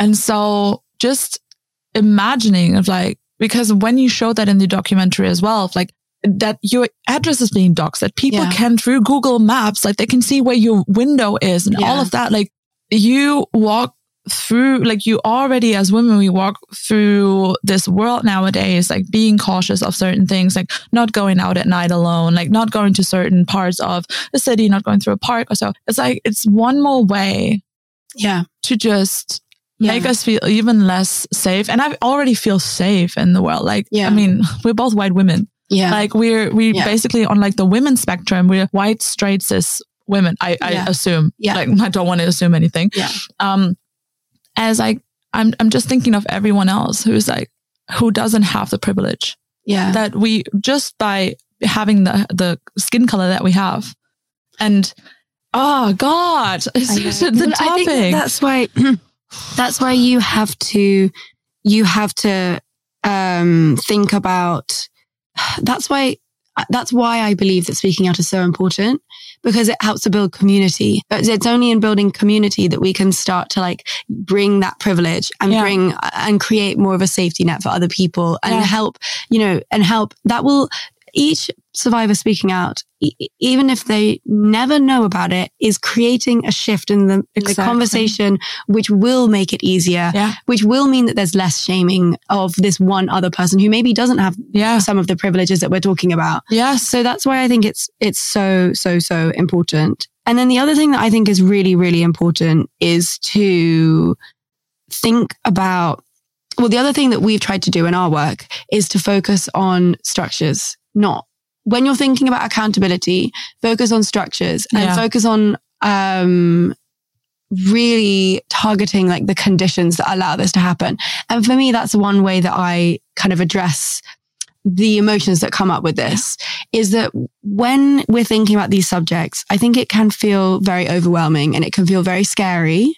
And so just imagining of like, because when you show that in the documentary as well, of like that your address is being doxed, that people yeah. can through Google Maps, like they can see where your window is and yeah. all of that. Like you walk through, like you already as women, we walk through this world nowadays, like being cautious of certain things, like not going out at night alone, like not going to certain parts of the city, not going through a park or so. It's like, it's one more way yeah, to just yeah. make us feel even less safe. And I already feel safe in the world. Like, yeah. I mean, we're both white women. Yeah. Like we're, we yeah. basically on like the women's spectrum, we're white, straight, cis women. I, yeah. I assume yeah. like, I don't want to assume anything. Yeah. Um, As like, I'm I'm just thinking of everyone else who's like, who doesn't have the privilege. Yeah. That we just by having the the skin color that we have. And oh God, it's such a the topic. I think that's why that's why you have to you have to um, think about. That's why that's why I believe that speaking out is so important, because it helps to build community. It's only in building community that we can start to like bring that privilege and yeah. bring and create more of a safety net for other people and yeah. help, you know, and help that will each survivor speaking out, e- even if they never know about it, is creating a shift in the, in exactly. the conversation, which will make it easier, yeah. which will mean that there's less shaming of this one other person who maybe doesn't have yeah. some of the privileges that we're talking about. Yes. So that's why I think it's, it's so, so, so important. And then the other thing that I think is really, really important is to think about, well, the other thing that we've tried to do in our work is to focus on structures. Not when you're thinking about accountability, focus on structures and yeah. focus on um really targeting like the conditions that allow this to happen. And for me, that's one way that I kind of address the emotions that come up with this, is that when we're thinking about these subjects, I think it can feel very overwhelming and it can feel very scary.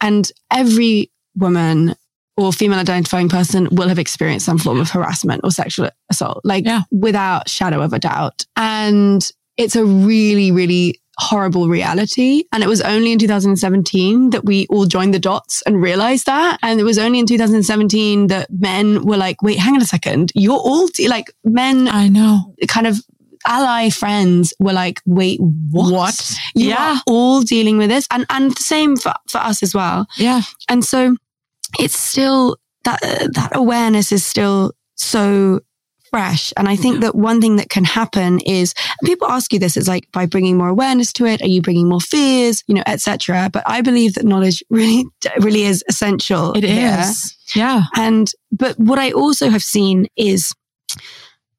And every woman or female identifying person will have experienced some form of harassment or sexual assault, like yeah. without shadow of a doubt. And it's a really, really horrible reality. And it was only in two thousand seventeen that we all joined the dots and realized that. And it was only in two thousand seventeen that men were like, wait, hang on a second. You're all de-. like men. I know. Kind of ally friends were like, wait, what? What? You yeah. are all dealing with this. And, and the same for, for us as well. Yeah. And so, it's still that uh, that awareness is still so fresh. And I think that one thing that can happen is, and people ask you this, it's like, by bringing more awareness to it, are you bringing more fears, you know, et cetera. But I believe that knowledge really, really is essential. It here. Is. Yeah. And, but what I also have seen is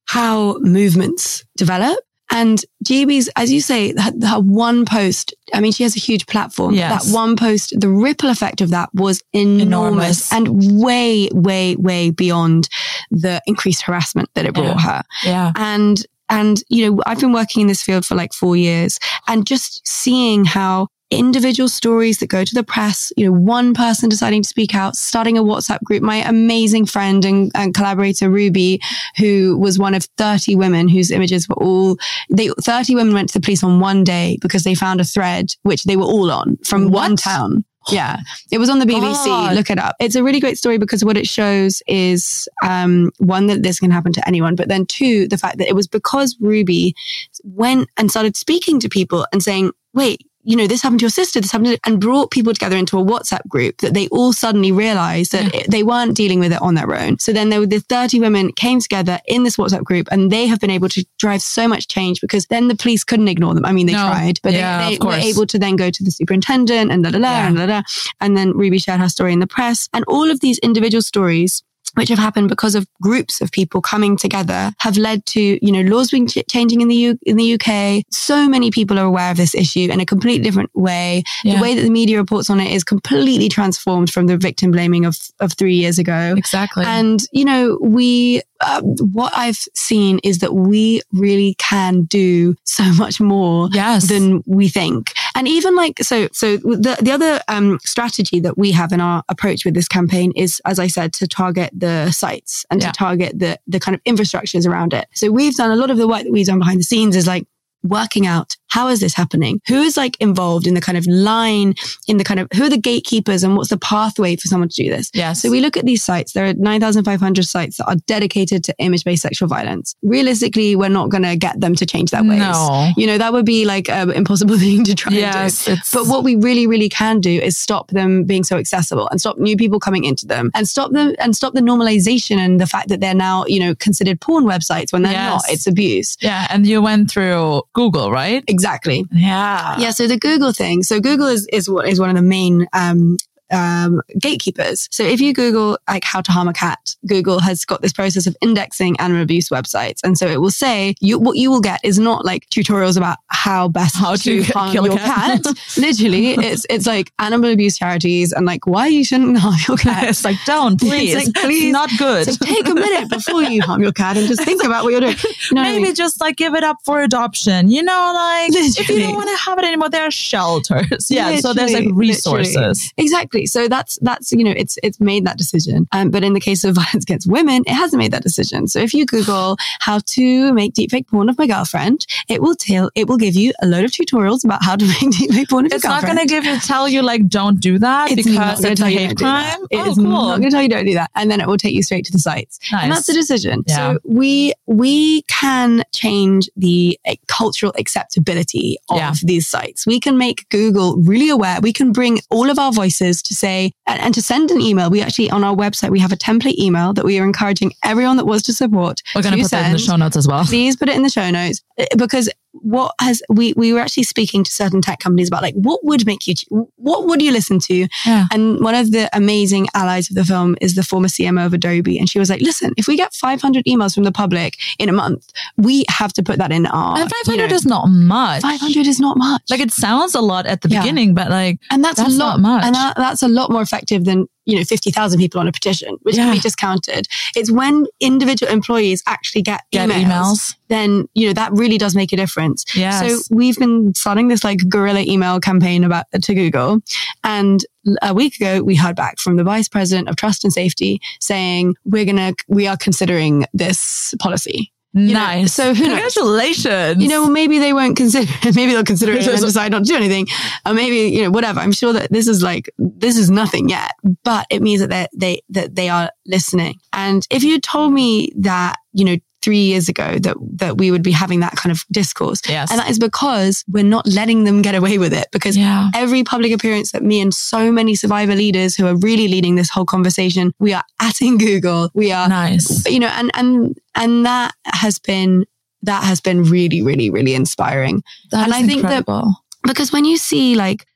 how movements develop. And G B's, as you say, her, her one post, I mean, she has a huge platform. Yes. That one post, the ripple effect of that was enormous, enormous. And way, way, way beyond the increased harassment that it brought yeah. her. Yeah. And, and, you know, I've been working in this field for like four years and just seeing how individual stories that go to the press, you know, one person deciding to speak out, starting a WhatsApp group. My amazing friend and, and collaborator Ruby, who was one of thirty women whose images were all, they thirty women went to the police on one day because they found a thread which they were all on from what? One town. Yeah. It was on the B B C. God. Look it up. It's a really great story because what it shows is, um, one, that this can happen to anyone, but then two, the fact that it was because Ruby went and started speaking to people and saying, wait, you know, this happened to your sister, this happened to, and brought people together into a WhatsApp group that they all suddenly realized that yeah. it, they weren't dealing with it on their own. So then there were the thirty women came together in this WhatsApp group, and they have been able to drive so much change because then the police couldn't ignore them. I mean, they no. tried, but yeah, they, they were able to then go to the superintendent and da da da yeah. and da da. And then Ruby shared her story in the press, and all of these individual stories which have happened because of groups of people coming together have led to, you know, laws being ch- changing in the U- in the U K. So many people are aware of this issue in a completely different way. Yeah. The way that the media reports on it is completely transformed from the victim blaming of, of three years ago. Exactly. And, you know, we, uh, what I've seen is that we really can do so much more yes. than we think. And even like, so, so the, the other um, strategy that we have in our approach with this campaign is, as I said, to target the sites and yeah. to target the, the kind of infrastructures around it. So we've done a lot of the work that we've done behind the scenes is like working out, how is this happening? Who is like involved in the kind of line, in the kind of, who are the gatekeepers and what's the pathway for someone to do this? Yes. So we look at these sites. There are nine thousand five hundred sites that are dedicated to image-based sexual violence. Realistically, we're not going to get them to change their ways. No. You know, that would be like an impossible thing to try yes, and do. It's... But what we really, really can do is stop them being so accessible and stop new people coming into them and stop them and stop the normalization and the fact that they're now, you know, considered porn websites when they're yes. not. It's abuse. Yeah. And you went through Google, right? Exactly. Yeah. Yeah. So the Google thing. So Google is, is what is one of the main, um, um, gatekeepers. So if you Google like how to harm a cat, Google has got this process of indexing animal abuse websites. And so it will say, you, what you will get is not like tutorials about how best how to, to harm your cat. cat. Literally, it's it's like animal abuse charities and like why you shouldn't harm your cat. It's like, don't, please. It's like, please. It's not good. So take a minute before you harm your cat and just think about what you're doing. No, Maybe no, no. just like give it up for adoption. You know, like literally. If you don't want to have it anymore, there are shelters. Yeah. Literally, so there's like resources. Literally. Exactly. So that's, that's you know, it's it's made that decision. Um, but in the case of violence against women, it hasn't made that decision. So if you Google how to make deepfake porn of my girlfriend, it will tell, it will give you a load of tutorials about how to make deepfake porn of your girlfriend. It's not going to give you, tell you like, don't do that it's because it's a hate crime. It oh, is cool. not going to tell you don't do that. And then it will take you straight to the sites. Nice. And that's a decision. Yeah. So we, we can change the uh, cultural acceptability of yeah. these sites. We can make Google really aware. We can bring all of our voices to say, and, and to send an email. We actually, on our website, we have a template email that we are encouraging everyone that wants to support. We're going to put send. that in the show notes as well. Please put it in the show notes because what has, we, we were actually speaking to certain tech companies about like, what would make you, what would you listen to? Yeah. And one of the amazing allies of the film is the former C M O of Adobe. And she was like, listen, if we get five hundred emails from the public in a month, we have to put that in our... And five hundred you know, is not much. five hundred is not much. Like it sounds a lot at the yeah. beginning, but like, and that's, that's a lot, not much. And that, that's a lot more effective than, you know, fifty thousand people on a petition, which yeah. can be discounted. It's when individual employees actually get, get emails, emails, then, you know, that really does make a difference. Yes. So we've been starting this like guerrilla email campaign about to Google. And a week ago, we heard back from the Vice President of Trust and Safety saying, we're going to, we are considering this policy. You nice. Know, so who Congratulations. Knows? You know, well, maybe they won't consider it. Maybe they'll consider it and decide not to do anything. Or maybe, you know, whatever. I'm sure that this is like, this is nothing yet, but it means that they, that they are listening. And if you told me that, you know, three years ago that, that we would be having that kind of discourse. Yes. And that is because we're not letting them get away with it because yeah. every public appearance that me and so many survivor leaders who are really leading this whole conversation, we are atting Google. We are, nice. You know, and, and, and that has been, that has been really, really, really inspiring. That and is I think incredible. That because when you see like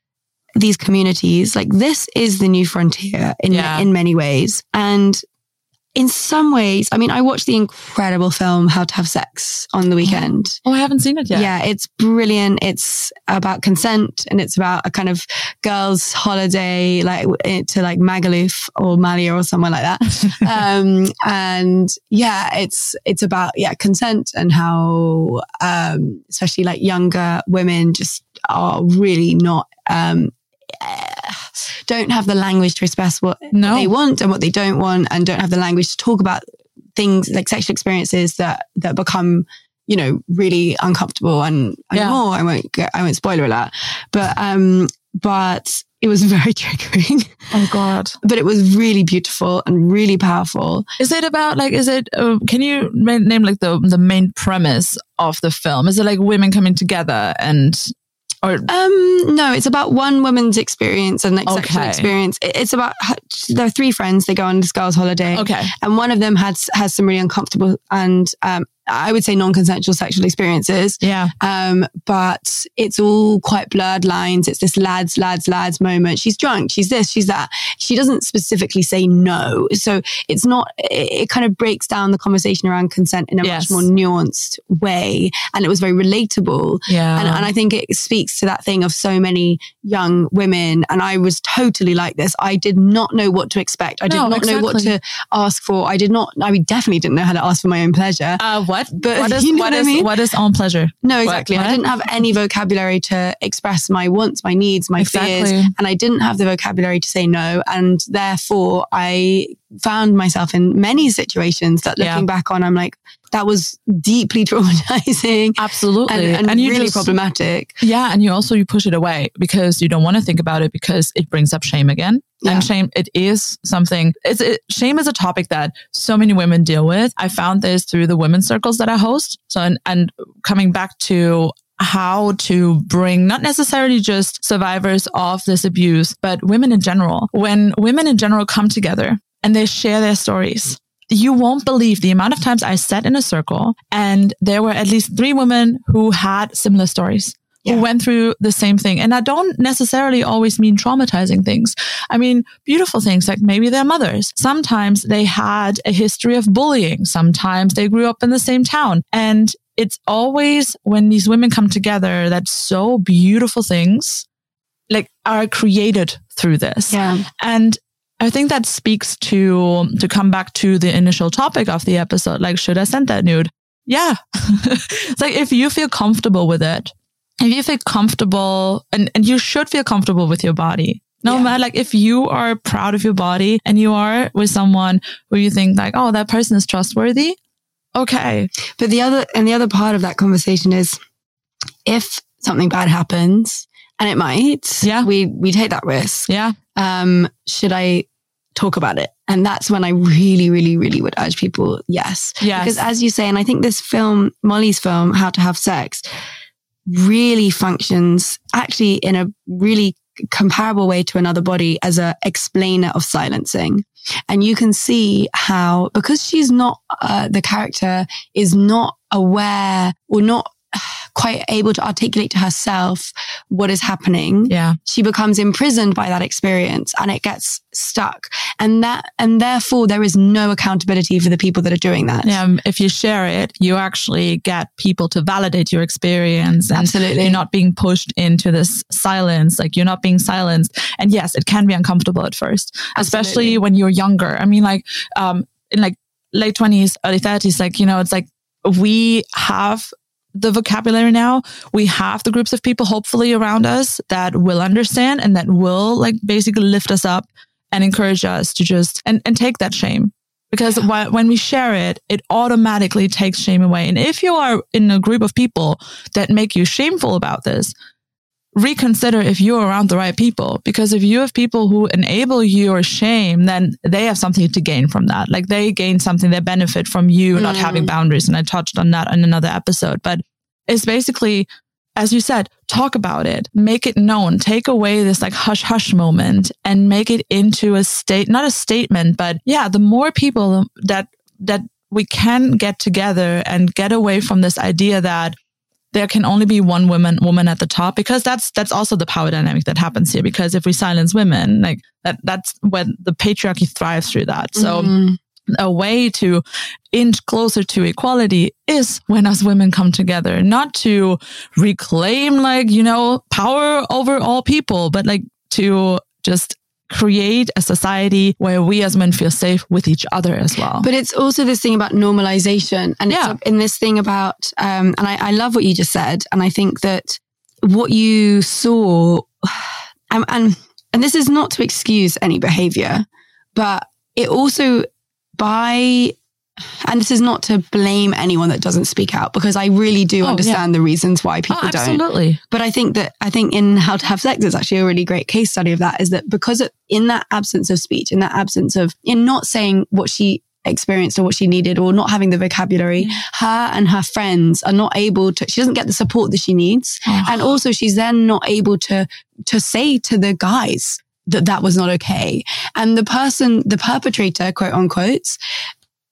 these communities, like this is the new frontier in, yeah. in many ways. And in some ways, I mean, I watched the incredible film How to Have Sex on the weekend. Oh, I haven't seen it yet. Yeah, it's brilliant. It's about consent and it's about a kind of girls' holiday like to like Magaluf or Malia or somewhere like that. um, and yeah, it's it's about yeah consent and how um, especially like younger women just are really not... Um, don't have the language to express what no. they want and what they don't want and don't have the language to talk about things like sexual experiences that that become, you know, really uncomfortable and, and yeah. more. I won't go, I won't spoiler alert, but um but it was very triggering. Oh God. But it was really beautiful and really powerful. Is it about like, is it, uh, can you name like the the main premise of the film? Is it like women coming together and Or, um, no, it's about one woman's experience and like okay. sexual experience. It's about her, there are three friends. They go on this girls' holiday, okay, and one of them has has some really uncomfortable and um, I would say non-consensual sexual experiences. Yeah, um, but it's all quite blurred lines. It's this lads, lads, lads moment. She's drunk. She's this. She's that. She doesn't specifically say no, so it's not. It, it kind of breaks down the conversation around consent in a yes. much more nuanced way, and it was very relatable. Yeah, and, and I think it speaks to that thing of so many young women. And I was totally like this. I did not know what to expect. I did no, not exactly. know what to ask for. I did not, I definitely didn't know how to ask for my own pleasure. Uh, what? But what is, you know what, what, is I mean? What is own pleasure? No, exactly. What? I didn't have any vocabulary to express my wants, my needs, my exactly. fears. And I didn't have the vocabulary to say no. And therefore I found myself in many situations that looking yeah. back on, I'm like, that was deeply traumatizing. Absolutely. And, and, and you really just, problematic. Yeah. And you also, you push it away because you don't want to think about it because it brings up shame again. Yeah. And shame, it is something, it's, it, shame is a topic that so many women deal with. I found this through the women's circles that I host. So, and, and coming back to how to bring not necessarily just survivors of this abuse, but women in general, when women in general come together and they share their stories. You won't believe the amount of times I sat in a circle and there were at least three women who had similar stories, yeah. who went through the same thing. And I don't necessarily always mean traumatizing things. I mean, beautiful things, like maybe their mothers. Sometimes they had a history of bullying. Sometimes they grew up in the same town. And it's always when these women come together that so beautiful things like are created through this. Yeah. And I think that speaks to, to come back to the initial topic of the episode, like, should I send that nude? Yeah. It's like, if you feel comfortable with it, if you feel comfortable and, and you should feel comfortable with your body. No yeah. matter, like, if you are proud of your body and you are with someone who you think like, oh, that person is trustworthy. Okay. But the other, and the other part of that conversation is if something bad happens, and it might, yeah. we, we take that risk. Yeah. Um, should I talk about it? And that's when I really, really, really would urge people. Yes. Yes. Because as you say, and I think this film, Molly's film, How to Have Sex, really functions actually in a really comparable way to Another Body as a explainer of silencing. And you can see how, because she's not, uh, the character is not aware or not quite able to articulate to herself what is happening. Yeah. She becomes imprisoned by that experience and it gets stuck. And that, and therefore there is no accountability for the people that are doing that. Yeah. If you share it, you actually get people to validate your experience. And absolutely. You're not being pushed into this silence. Like you're not being silenced. And yes, it can be uncomfortable at first, absolutely. Especially when you're younger. I mean, like, um, in like late twenties, early thirties, like, you know, it's like we have the vocabulary now, we have the groups of people hopefully around us that will understand and that will like basically lift us up and encourage us to just and, and take that shame, because yeah. wh- when we share it, it automatically takes shame away. And if you are in a group of people that make you shameful about this, reconsider if you're around the right people, because if you have people who enable your shame, then they have something to gain from that. Like they gain something, they benefit from you mm. not having boundaries. And I touched on that in another episode, but it's basically, as you said, talk about it, make it known, take away this like hush hush moment and make it into a state, not a statement, but yeah, the more people that, that we can get together and get away from this idea that there can only be one woman, woman at the top, because that's, that's also the power dynamic that happens here. Because if we silence women, like that, that's when the patriarchy thrives through that. So mm. a way to inch closer to equality is when us women come together, not to reclaim like, you know, power over all people, but like to just create a society where we as men feel safe with each other as well. But it's also this thing about normalization, and yeah. it's in this thing about, um, and I, I love what you just said. And I think that what you saw, and, and, and this is not to excuse any behavior, but it also by, and this is not to blame anyone that doesn't speak out, because I really do oh, understand yeah. the reasons why people oh, absolutely. don't. Absolutely. But I think that, I think in How to Have Sex, it's actually a really great case study of that, is that because of, in that absence of speech, in that absence of, in not saying what she experienced or what she needed or not having the vocabulary, yeah. her and her friends are not able to, she doesn't get the support that she needs. Oh. And also she's then not able to, to say to the guys that that was not okay. And the person, the perpetrator, quote unquote,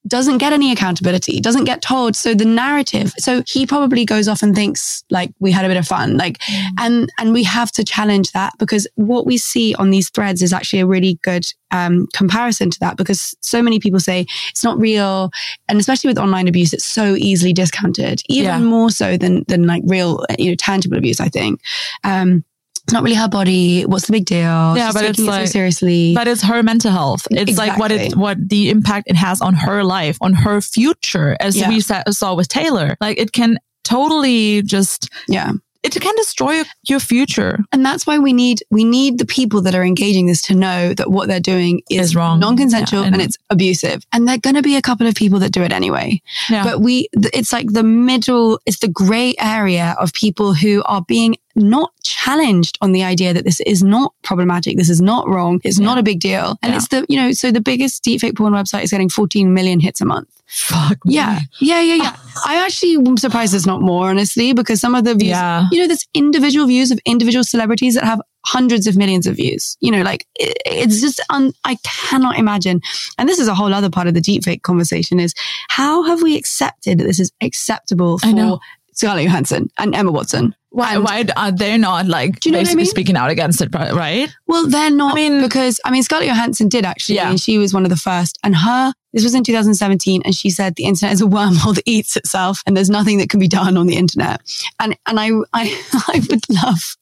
doesn't get any accountability, doesn't get told. So the narrative, so he probably goes off and thinks like we had a bit of fun, like, mm. and, and we have to challenge that, because what we see on these threads is actually a really good um, comparison to that, because so many people say it's not real. And especially with online abuse, it's so easily discounted, even yeah. more so than, than like real, you know, tangible abuse, I think. Um, It's not really her body. What's the big deal? Yeah, she's but taking it's like, it so seriously. But it's her mental health. It's exactly. like what it, what the impact it has on her life, on her future, as yeah. we saw with Taylor. Like it can totally just yeah. it can destroy your future. And that's why we need we need the people that are engaging this to know that what they're doing is, is wrong, non-consensual, yeah, and, and it's abusive. And there are going to be a couple of people that do it anyway. Yeah. But we, it's like the middle, it's the gray area of people who are being not challenged on the idea that this is not problematic, this is not wrong, it's yeah. not a big deal. And yeah. it's the, you know, so the biggest deepfake porn website is getting fourteen million hits a month. Fuck me. Yeah. Yeah, yeah, yeah. I actually am surprised it's not more, honestly, because some of the views, yeah. you know, there's individual views of individual celebrities that have hundreds of millions of views. You know, like it, it's just, un- I cannot imagine. And this is a whole other part of the deepfake conversation, is how have we accepted that this is acceptable for Scarlett Johansson and Emma Watson? Why? And why are they not like do you know basically what I mean? Speaking out against it, right? Well, they're not I mean, because I mean, Scarlett Johansson did actually, yeah. and she was one of the first. And her, this was in two thousand seventeen, and she said the internet is a wormhole that eats itself, and there's nothing that can be done on the internet. And and I I, I would love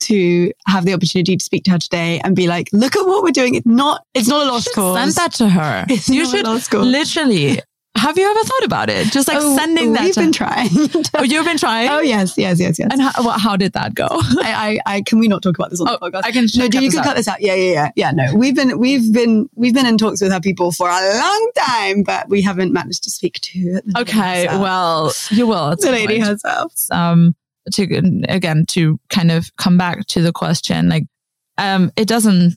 to have the opportunity to speak to her today and be like, look at what we're doing. It's not it's not a lost cause. Send that to her. It's you not should a lost cause. Literally. Have you ever thought about it? Just like oh, sending that. We've to- been trying. Oh, you've been trying? Oh, yes, yes, yes, yes. And how, well, how did that go? I, I, I, can we not talk about this on oh, the podcast? I can. No, do you can out. cut this out? Yeah, yeah, yeah, yeah. No, we've been, we've been, we've been in talks with her people for a long time, but we haven't managed to speak to. The okay, well, you will. The lady point. herself. Um, to again to kind of come back to the question, like, um, it doesn't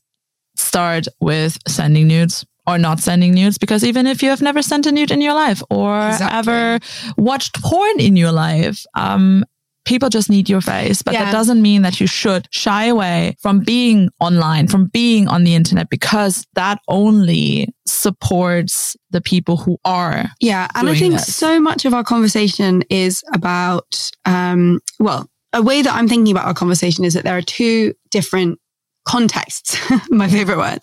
start with sending nudes. Or not sending nudes, because even if you have never sent a nude in your life or exactly. ever watched porn in your life, um, people just need your face. But yeah. that doesn't mean that you should shy away from being online, from being on the internet, because that only supports the people who are. Yeah. And doing I think this. So much of our conversation is about, um, well, a way that I'm thinking about our conversation is that there are two different contexts, my favorite word.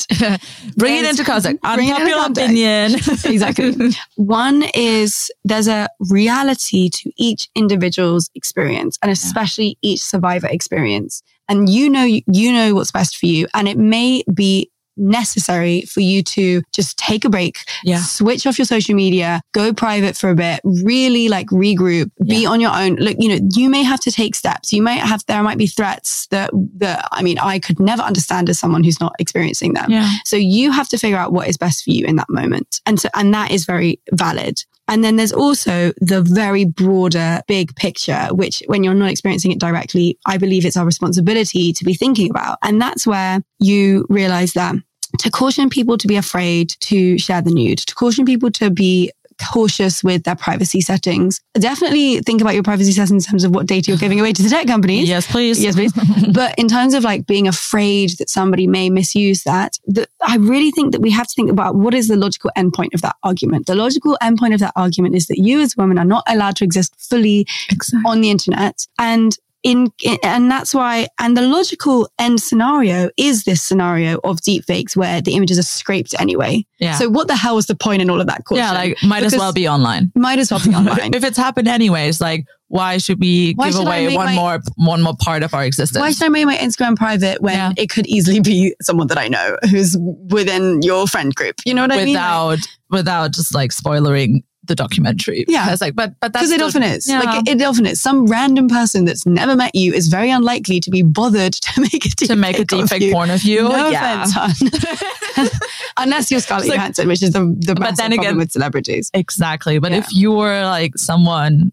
Bring it into context. Unpopular opinion. Exactly. One is there's a reality to each individual's experience, and especially each survivor experience. And you know, you know what's best for you, and it may be necessary for you to just take a break, yeah. switch off your social media, go private for a bit, really like regroup, yeah. be on your own. Look, you know, you may have to take steps. You might have, there might be threats that, that I mean, I could never understand as someone who's not experiencing them. Yeah. So you have to figure out what is best for you in that moment. And so, and that is very valid. And then there's also the very broader big picture, which when you're not experiencing it directly, I believe it's our responsibility to be thinking about. And that's where you realize that to caution people to be afraid to share the nude, to caution people to be cautious with their privacy settings. Definitely think about your privacy settings in terms of what data you're giving away to the tech companies. Yes, please. Yes, please. But in terms of like being afraid that somebody may misuse that, the, I really think that we have to think about what is the logical endpoint of that argument. The logical endpoint of that argument is that you as women are not allowed to exist fully exactly. on the internet. And In, in and that's why, and the logical end scenario is this scenario of deepfakes where the images are scraped anyway. Yeah. So what the hell was the point in all of that caution? Yeah, like might because as well be online. Might as well be online. If it's happened anyways, like why should we why give should away one my, more one more part of our existence? Why should I make my Instagram private when yeah. it could easily be someone that I know who's within your friend group? You know what without, I mean? Without without just like spoilering the documentary. Yeah. Like, but, but that's because it the, often is. Yeah. Like it, it often is. Some random person that's never met you is very unlikely to be bothered to make a deep to make a deep fake porn of you. No yeah. offense, hon. Unless you're Scarlett Johansson, like, which is the, the but then again, problem with celebrities. Exactly. But yeah. if you're like someone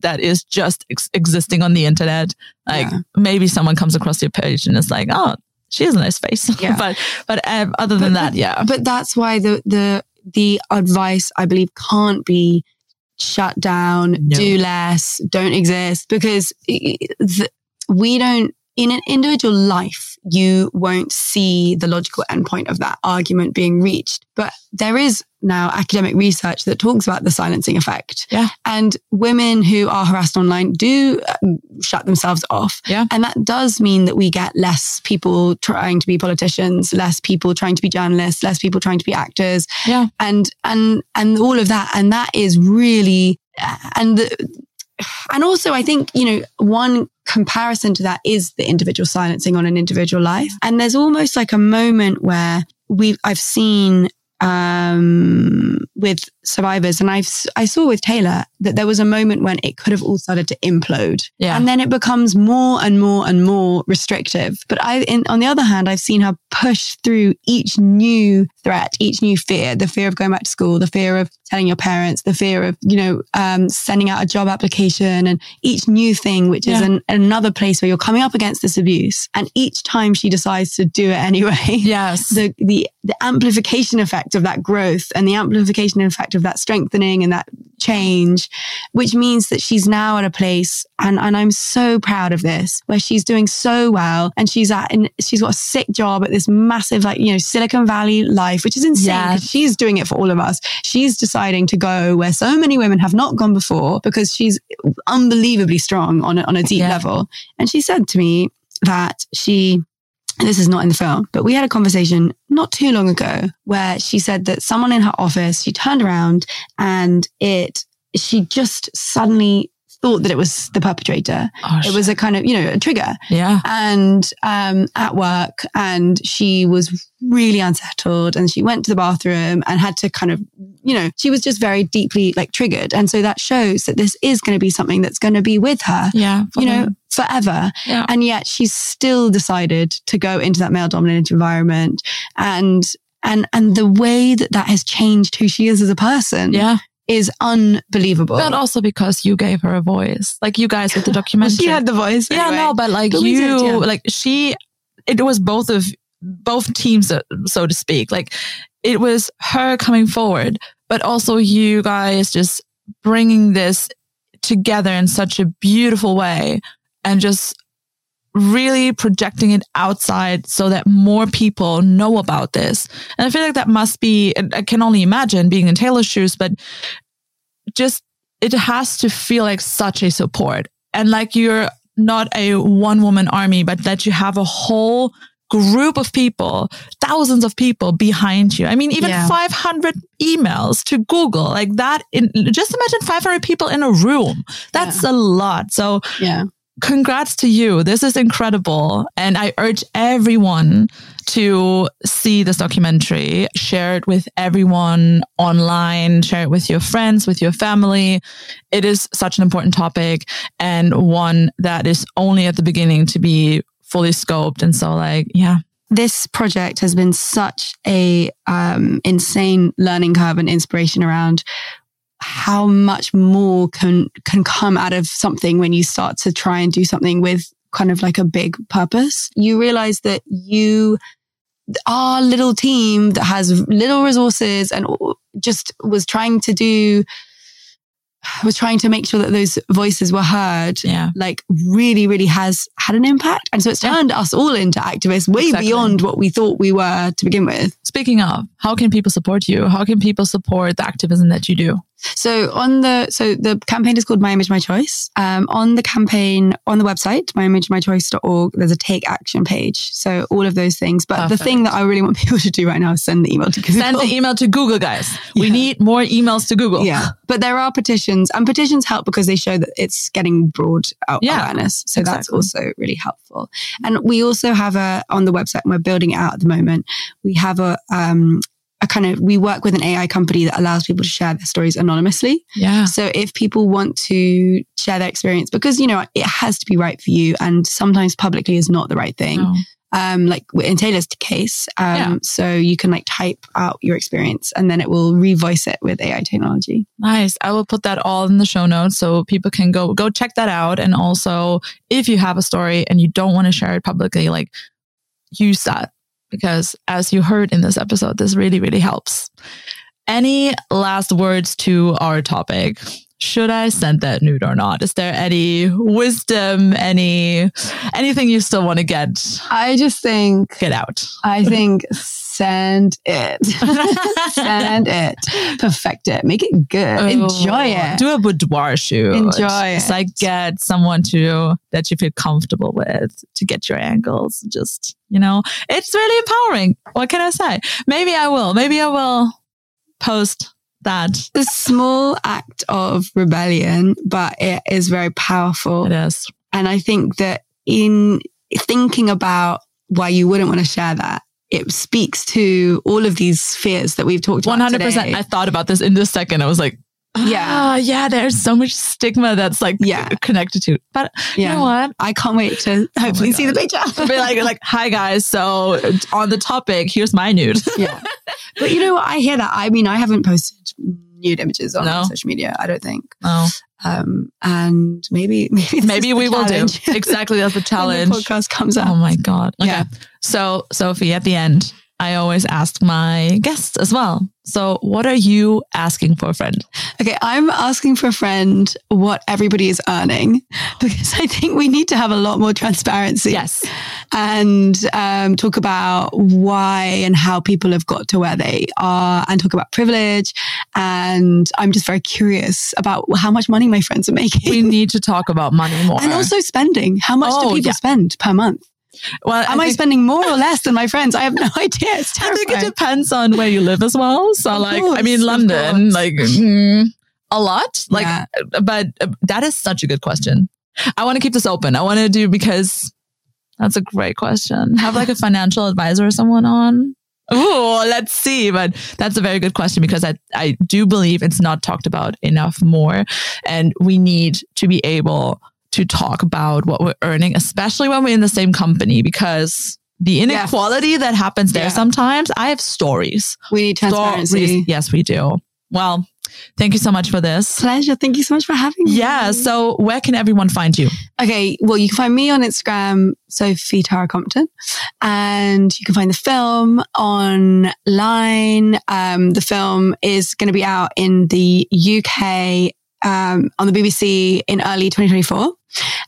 that is just ex- existing on the internet, like yeah. maybe someone comes across your page and is like, oh, she has a nice face. Yeah. but but uh, other than but, that, yeah. But that's why the the The advice, I believe, can't be shut down, no. do less, don't exist, because the, we don't, in an individual life, you won't see the logical endpoint of that argument being reached. But there is now academic research that talks about the silencing effect. Yeah. And women who are harassed online do um, shut themselves off. Yeah. And that does mean that we get less people trying to be politicians, less people trying to be journalists, less people trying to be actors. Yeah. And, and, and all of that. And that is really, and the, and also I think, you know, one comparison to that is the individual silencing on an individual life. And there's almost like a moment where we've, I've seen, um, with survivors. And I've, I saw with Taylor that there was a moment when it could have all started to implode. Yeah. And then it becomes more and more and more restrictive. But I, in, on the other hand, I've seen her push through each new threat, each new fear, the fear of going back to school, the fear of telling your parents, the fear of, you know, um, sending out a job application and each new thing, which yeah. is an, another place where you're coming up against this abuse. And each time she decides to do it anyway, yes. the, the, the amplification effect of that growth and the amplification effect of that strengthening and that change, which means that she's now at a place, and, and I'm so proud of this, where she's doing so well, and she's at, and she's got a sick job at this massive, like, you know, Silicon Valley life, which is insane. Yeah. She's doing it for all of us. She's deciding to go where so many women have not gone before because she's unbelievably strong on a, on a deep yeah. level. And she said to me that she, this is not in the film, but we had a conversation not too long ago where she said that someone in her office, she turned around and it, she just suddenly thought that it was the perpetrator. Oh, it was a kind of, you know, a trigger. Yeah. And um, at work, and she was really unsettled, and she went to the bathroom and had to kind of, you know, she was just very deeply like triggered. And so that shows that this is going to be something that's going to be with her, yeah, you know, forever. Yeah. And yet she's still decided to go into that male dominant environment. And, and, and the way that that has changed who she is as a person. Yeah. Is unbelievable. But also because you gave her a voice. Like you guys with the documentary. Well, she had the voice. Yeah, anyway. no, but like but you, did, yeah. like she, it was both of, both teams, so to speak. Like it was her coming forward, but also you guys just bringing this together in such a beautiful way and just really projecting it outside so that more people know about this. And I feel like that must be, I can only imagine being in Taylor's shoes, but just, it has to feel like such a support. And like you're not a one woman army, but that you have a whole group of people, thousands of people behind you. I mean, even yeah. five hundred emails to Google, like that. In, just imagine five hundred people in a room. That's yeah. a lot. So yeah. Congrats to you. This is incredible. And I urge everyone to see this documentary, share it with everyone online, share it with your friends, with your family. It is such an important topic and one that is only at the beginning to be fully scoped. And so like, yeah. This project has been such a um, insane learning curve and inspiration around how much more can can come out of something when you start to try and do something with kind of like a big purpose. You realize that you, our little team that has little resources and just was trying to do, was trying to make sure that those voices were heard, yeah. like really, really has had an impact. And so it's turned yeah. us all into activists way exactly. beyond what we thought we were to begin with. Speaking of, how can people support you? How can people support the activism that you do? So on the, so the campaign is called My Image, My Choice. Um, on the campaign, on the website, my image my choice dot org, there's a take action page. So all of those things. But Perfect. The thing that I really want people to do right now is send the email to Google. Send the email to Google, guys. Yeah. We need more emails to Google. Yeah. But there are petitions, and petitions help because they show that it's getting broad yeah, awareness. So exactly. That's also really helpful. And we also have a, on the website, and we're building it out at the moment, we have a, um, A kind of, we work with an A I company that allows people to share their stories anonymously. Yeah. So if people want to share their experience, because, you know, it has to be right for you, and sometimes publicly is not the right thing. No. Um, like in Taylor's case. Um, yeah. So you can like type out your experience and then it will revoice it with A I technology. Nice. I will put that all in the show notes so people can go, go check that out. And also if you have a story and you don't want to share it publicly, like use that. Because as you heard in this episode, this really, really helps. Any last words to our topic? Should I send that nude or not? Is there any wisdom, any anything you still want to get? I just think... Get out. I think send it. Send it. Perfect it. Make it good. Oh, enjoy it. Do a boudoir shoot. Enjoy just, it. Like get someone to that you feel comfortable with to get your angles. Just... You know, it's really empowering. What can I say? Maybe I will. Maybe I will post that. The small act of rebellion, but it is very powerful. It is. And I think that in thinking about why you wouldn't want to share that, it speaks to all of these fears that we've talked about today. one hundred percent. I thought about this in this second. I was like, yeah, ah, yeah. There's so much stigma that's like yeah. connected to, but yeah. you know what? I can't wait to hopefully oh see the picture. Be like, like, hi guys. So on the topic, here's my nude. Yeah, but you know what? I hear that. I mean, I haven't posted nude images on no. social media. I don't think. No. Um, and maybe, maybe, maybe we will do exactly. That's the challenge. When the podcast comes out. Oh my god. Okay. Yeah. So Sophie, at the end, I always ask my guests as well. So what are you asking for a friend? Okay, I'm asking for a friend what everybody is earning, because I think we need to have a lot more transparency. Yes. And um, talk about why and how people have got to where they are, and talk about privilege. And I'm just very curious about how much money my friends are making. We need to talk about money more. And also spending. How much oh, do people yeah. spend per month? Well, am I, think, I spending more or less than my friends? I have no idea. It's terrifying. I think it depends on where you live as well. So, of like, course, I mean, London, like mm, a lot, like, yeah. but uh, that is such a good question. I want to keep this open. I want to do, because that's a great question. Have like a financial advisor or someone on. Oh, let's see. But that's a very good question, because I, I do believe it's not talked about enough more. And we need to be able to talk about what we're earning, especially when we're in the same company, because the inequality yes. that happens there yeah. sometimes. I have stories. We need transparency. Stories. Yes, we do. Well, thank you so much for this. Pleasure. Thank you so much for having me. Yeah. So where can everyone find you? Okay. Well, you can find me on Instagram, Sophie Tara Compton, and you can find the film online. Um, the film is going to be out in the U K Um, on the B B C in early twenty twenty-four,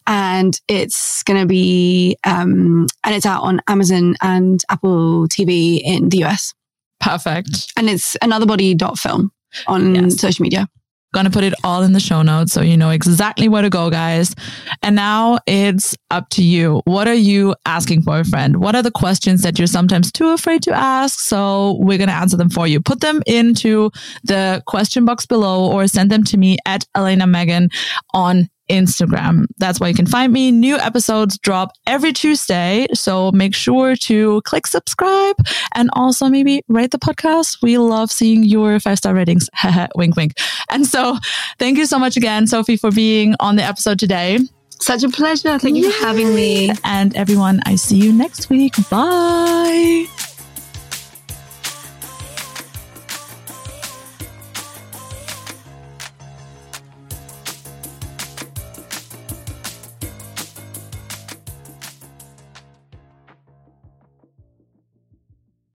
and it's going to be um, and it's out on Amazon and Apple T V in the U S. Perfect. And it's another body dot film on yes. social media. Gonna put it all in the show notes so you know exactly where to go, guys. And now it's up to you. What are you asking for a friend? What are the questions that you're sometimes too afraid to ask? So we're gonna answer them for you. Put them into the question box below, or send them to me at Elena Megan on Instagram. That's where you can find me. New episodes drop every Tuesday, so make sure to click subscribe and also maybe rate the podcast. We love seeing your five-star ratings. Wink, wink. And so thank you so much again, Sophie, for being on the episode today. Such a pleasure. Thank Yay. you for having me. And everyone, I see you next week. Bye.